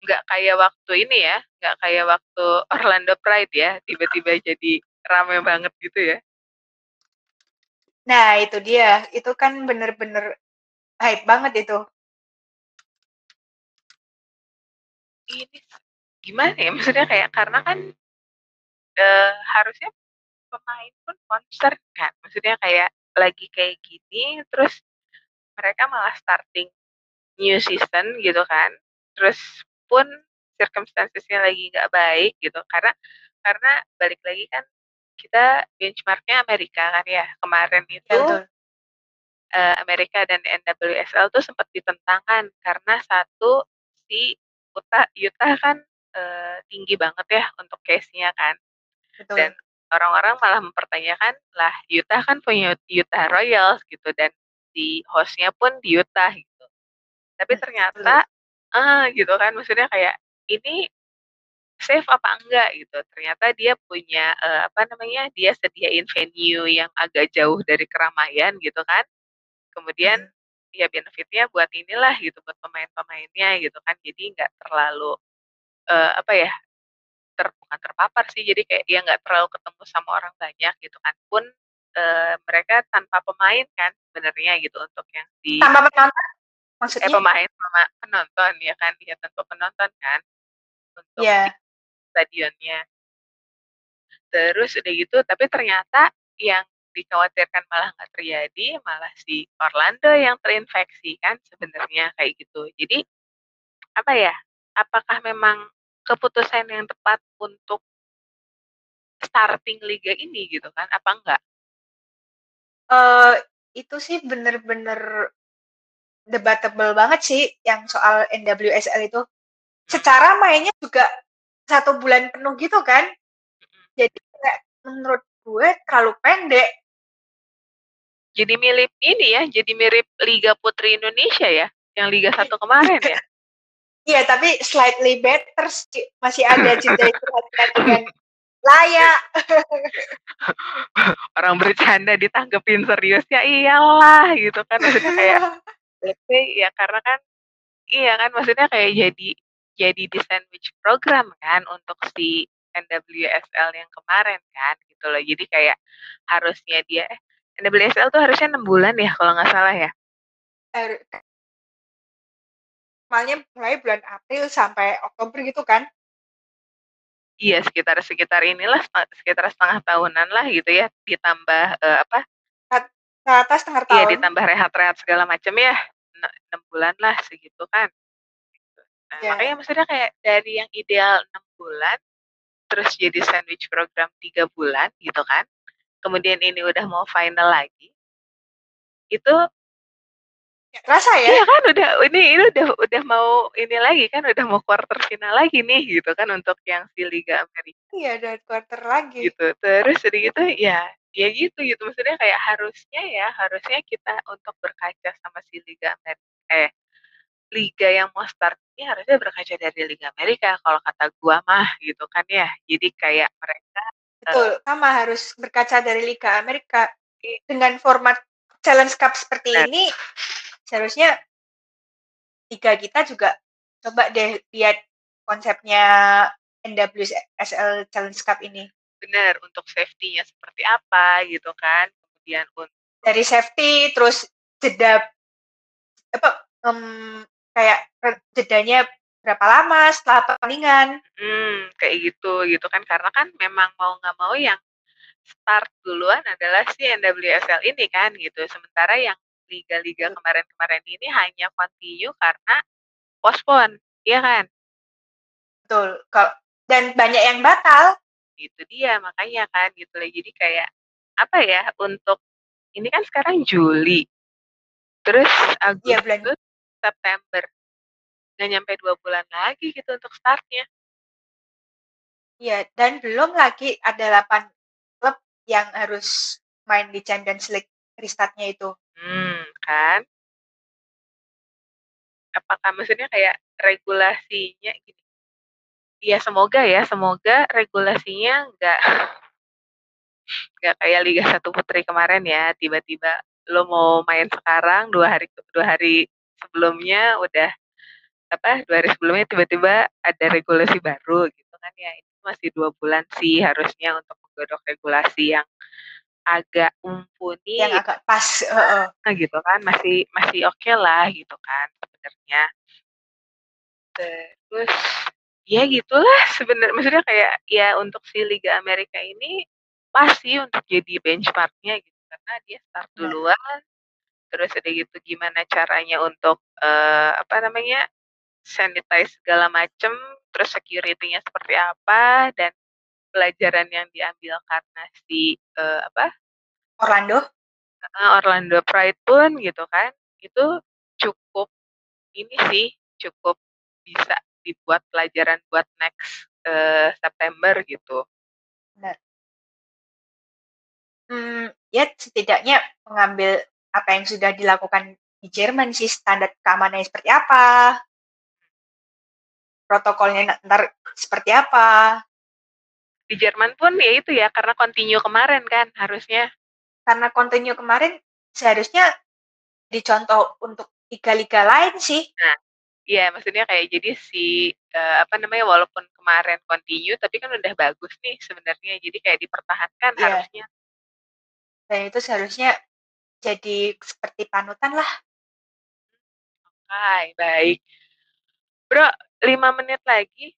Nggak kayak waktu ini ya, nggak kayak waktu Orlando Pride ya, tiba-tiba jadi rame banget gitu ya. Nah itu dia, itu kan bener-bener hype banget itu. Ini gimana ya, maksudnya kayak karena kan harusnya pemain pun concern kan, maksudnya kayak lagi kayak gini terus mereka malah starting new season gitu kan, terus pun circumstances-nya lagi nggak baik gitu, karena balik lagi kan kita benchmarknya Amerika kan ya, kemarin itu Amerika dan NWSL tuh sempat ditentangkan karena satu si Utah kan tinggi banget ya untuk case-nya kan. Betul. Dan orang-orang malah mempertanyakan lah, Utah kan punya Utah Royals gitu dan di host-nya pun di Utah gitu. Tapi ternyata gitu kan, maksudnya kayak ini safe apa enggak gitu. Ternyata dia punya dia sediain venue yang agak jauh dari keramaian gitu kan. Kemudian ya benefitnya buat inilah gitu, buat pemain-pemainnya gitu kan. Jadi nggak terlalu bukan terpapar sih. Jadi kayak ya nggak terlalu ketemu sama orang banyak gitu kan. Pun mereka tanpa pemain kan sebenarnya gitu untuk yang di tanpa penonton. Maksudnya pemain sama penonton ya kan, dia tentu penonton kan. Untuk stadionnya. Terus udah gitu, tapi ternyata yang dikhawatirkan malah nggak terjadi, malah si Orlando yang terinfeksi kan sebenarnya kayak gitu. Jadi apa ya? Apakah memang keputusan yang tepat untuk starting liga ini gitu kan? Apa enggak? Itu sih bener-bener debatable banget sih yang soal NWSL itu. Secara mainnya juga 1 bulan penuh gitu kan, jadi menurut gue terlalu pendek. Jadi mirip ini ya, jadi mirip Liga Putri Indonesia ya, yang Liga 1 kemarin ya. Iya, tapi slightly better, masih ada jeda istirahat dengan layak. Orang bercanda ditanggepin serius ya iyalah gitu kan, maksudnya kayak ya karena kan iya kan, maksudnya kayak jadi di sandwich program kan untuk si NWSL yang kemarin kan gitu loh. Jadi kayak harusnya dia NWSL tuh harusnya 6 bulan ya kalau nggak salah ya. Malnya mulai bulan April sampai Oktober gitu kan? Iya, sekitar inilah, sekitar setengah tahunan lah gitu ya, ditambah rata setengah tahun. Iya, ditambah rehat-rehat segala macam ya. 6 bulan lah segitu kan. Nah, makanya maksudnya kayak dari yang ideal 6 bulan terus jadi sandwich program 3 bulan gitu kan, kemudian ini udah mau final lagi itu terasa ya? Iya kan udah ini udah mau ini lagi kan, udah mau quarter final lagi nih gitu kan untuk yang si Liga Amerika. Iya, udah quarter lagi gitu. Terus jadi gitu ya gitu maksudnya kayak harusnya kita untuk berkaca sama si Liga Amerika Liga yang mau start ini harusnya berkaca dari Liga Amerika kalau kata gua mah gitu kan ya. Jadi kayak mereka betul sama harus berkaca dari Liga Amerika dengan format Challenge Cup seperti ini. Seharusnya liga kita juga coba deh lihat konsepnya NWSL Challenge Cup ini. Benar, untuk safety-nya seperti apa gitu kan. Kemudian dari safety terus jeda kayak jedanya berapa lama setelah pertandingan, kayak gitu kan, karena kan memang mau nggak mau yang start duluan adalah si NWSL ini kan gitu, sementara yang liga-liga kemarin-kemarin ini hanya continue karena postpone, iya kan? Betul, dan banyak yang batal. Itu dia makanya kan gitu lah, jadi kayak apa ya, untuk ini kan sekarang Juli, terus Agustus, September. Nggak nyampe 2 bulan lagi gitu untuk startnya. Iya, dan belum lagi ada 8 klub yang harus main di Champions League restartnya itu. Kan? Apakah maksudnya kayak regulasinya gitu? Iya, semoga regulasinya nggak kayak Liga 1 Putri kemarin ya, tiba-tiba lo mau main sekarang 2 hari sebelumnya udah 2 hari sebelumnya tiba-tiba ada regulasi baru gitu kan ya. Ini masih 2 bulan sih harusnya untuk menggodok regulasi yang agak mumpuni, yang agak pas gitu kan, masih oke lah gitu kan sebenarnya. Terus ya gitulah sebenarnya, maksudnya kayak ya untuk si Liga Amerika ini pas sih untuk jadi benchmarknya gitu, karena dia start duluan. Terus ada gitu gimana caranya untuk sanitize segala macem, terus security-nya seperti apa, dan pelajaran yang diambil karena si Orlando Orlando Pride pun gitu kan, itu cukup ini sih, cukup bisa dibuat pelajaran buat next September gitu. Benar. Ya setidaknya mengambil apa yang sudah dilakukan di Jerman sih, standar keamanannya seperti apa, protokolnya ntar seperti apa. Di Jerman pun ya itu ya, karena continue kemarin kan harusnya. Karena continue kemarin seharusnya dicontoh untuk liga-liga lain sih. Nah, iya maksudnya kayak jadi si walaupun kemarin continue tapi kan udah bagus nih sebenarnya, jadi kayak dipertahankan harusnya. Dan itu seharusnya jadi seperti panutan lah. Oke, baik. Bro, 5 menit lagi.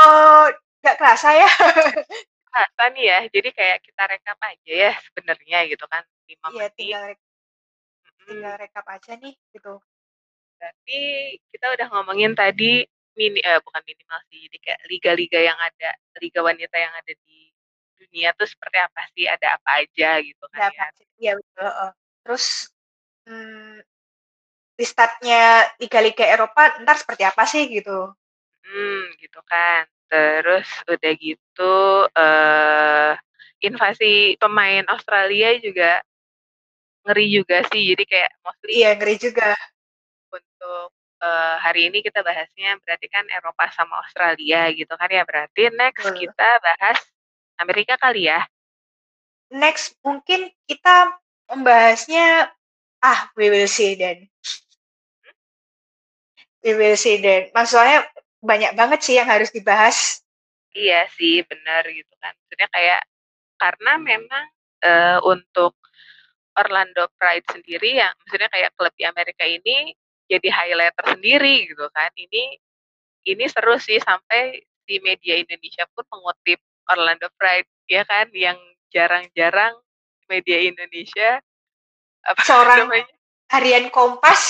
Oh, gak kerasa ya? Kerasa nih ya, jadi kayak kita rekap aja ya sebenarnya gitu kan. 5 menit. Tinggal rekap aja nih gitu. Berarti kita udah ngomongin tadi, bukan minimal sih, jadi kayak liga-liga yang ada, liga wanita yang ada di dunia tuh seperti apa sih, ada apa aja gitu kan ya. Iya betul. Terus listnya liga-liga Eropa ntar seperti apa sih gitu. Gitu kan. Terus udah gitu invasi pemain Australia juga ngeri juga sih, jadi kayak mostly. Iya ngeri juga. Untuk hari ini kita bahasnya berarti kan Eropa sama Australia gitu kan ya, berarti next kita bahas Amerika kali ya. Next mungkin kita membahasnya we will see then. We will see then. Maksudnya banyak banget sih yang harus dibahas. Iya sih, benar gitu kan. Maksudnya kayak karena memang untuk Orlando Pride sendiri ya, maksudnya kayak klub di Amerika ini jadi highlight tersendiri gitu kan. Ini seru sih, sampai di media Indonesia pun mengutip Orlando Pride ya kan, yang jarang-jarang media Indonesia Harian Kompas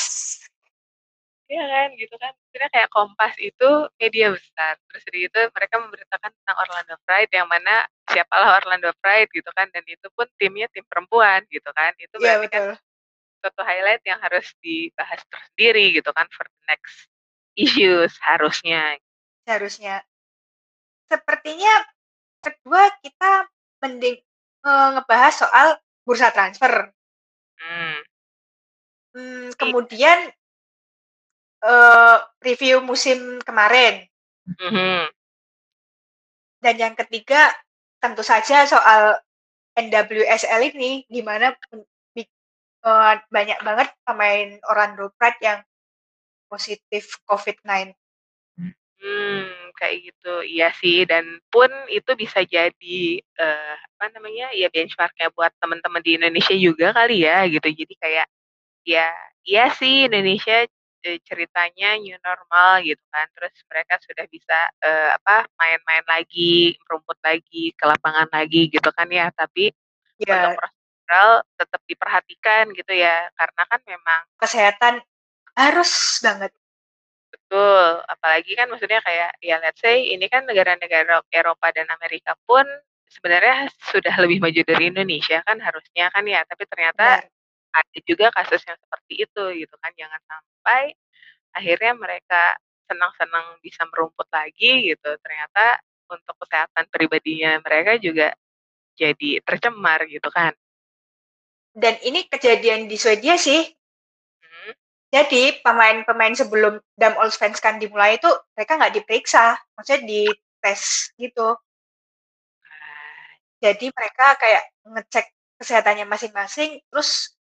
ya kan gitu kan, sebenarnya kayak Kompas itu media besar, terus dari itu mereka memberitakan tentang Orlando Pride yang mana siapalah Orlando Pride gitu kan, dan itu pun timnya tim perempuan gitu kan, itu berarti kan suatu highlight yang harus dibahas tersendiri gitu kan for the next issues harusnya. Sepertinya kedua kita mending ngebahas soal bursa transfer. Kemudian review musim kemarin. Dan yang ketiga tentu saja soal NWSL ini, di mana banyak banget pemain Orlando Pride yang positif COVID-19. Kayak gitu, iya sih, dan pun itu bisa jadi benchmarknya buat teman-teman di Indonesia juga kali ya gitu. Jadi kayak ya iya sih, Indonesia ceritanya new normal gitu kan, terus mereka sudah bisa main-main lagi, rumput lagi, ke lapangan lagi gitu kan ya, tapi untuk prosedural tetap diperhatikan gitu ya, karena kan memang kesehatan harus banget. Betul, apalagi kan maksudnya kayak ya let's say ini kan negara-negara Eropa dan Amerika pun sebenarnya sudah lebih maju dari Indonesia kan harusnya kan ya, tapi ternyata ada juga kasus yang seperti itu gitu kan, jangan sampai akhirnya mereka senang-senang bisa merumput lagi gitu, ternyata untuk kesehatan pribadinya mereka juga jadi tercemar gitu kan. Dan ini kejadian di Swedia sih. Jadi pemain-pemain sebelum Dam Allsvenskan dimulai itu mereka nggak diperiksa, maksudnya dites gitu. Jadi mereka kayak ngecek kesehatannya masing-masing, terus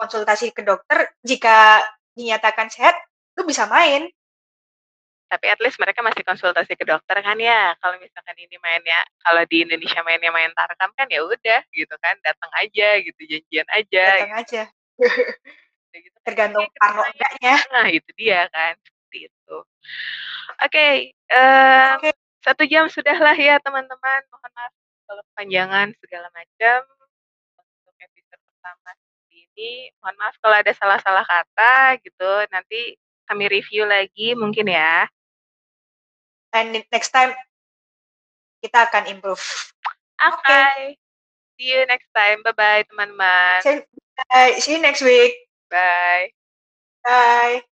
konsultasi ke dokter. Jika dinyatakan sehat, itu bisa main. Tapi at least mereka masih konsultasi ke dokter kan ya. Kalau misalkan ini mainnya, kalau di Indonesia mainnya main tarkam kan ya udah gitu kan, datang aja gitu, janjian aja. Gitu. Tergantung parno enggaknya. Nah itu dia kan, seperti itu. Oke. 1 jam sudahlah ya teman-teman, mohon maaf kalau kepanjangan segala macam untuk episode pertama ini. Mohon maaf kalau ada salah-salah kata gitu, nanti kami review lagi mungkin ya, and next time kita akan improve. Oke. See you next time. Bye-bye, teman-teman. See you next week. Bye. Bye.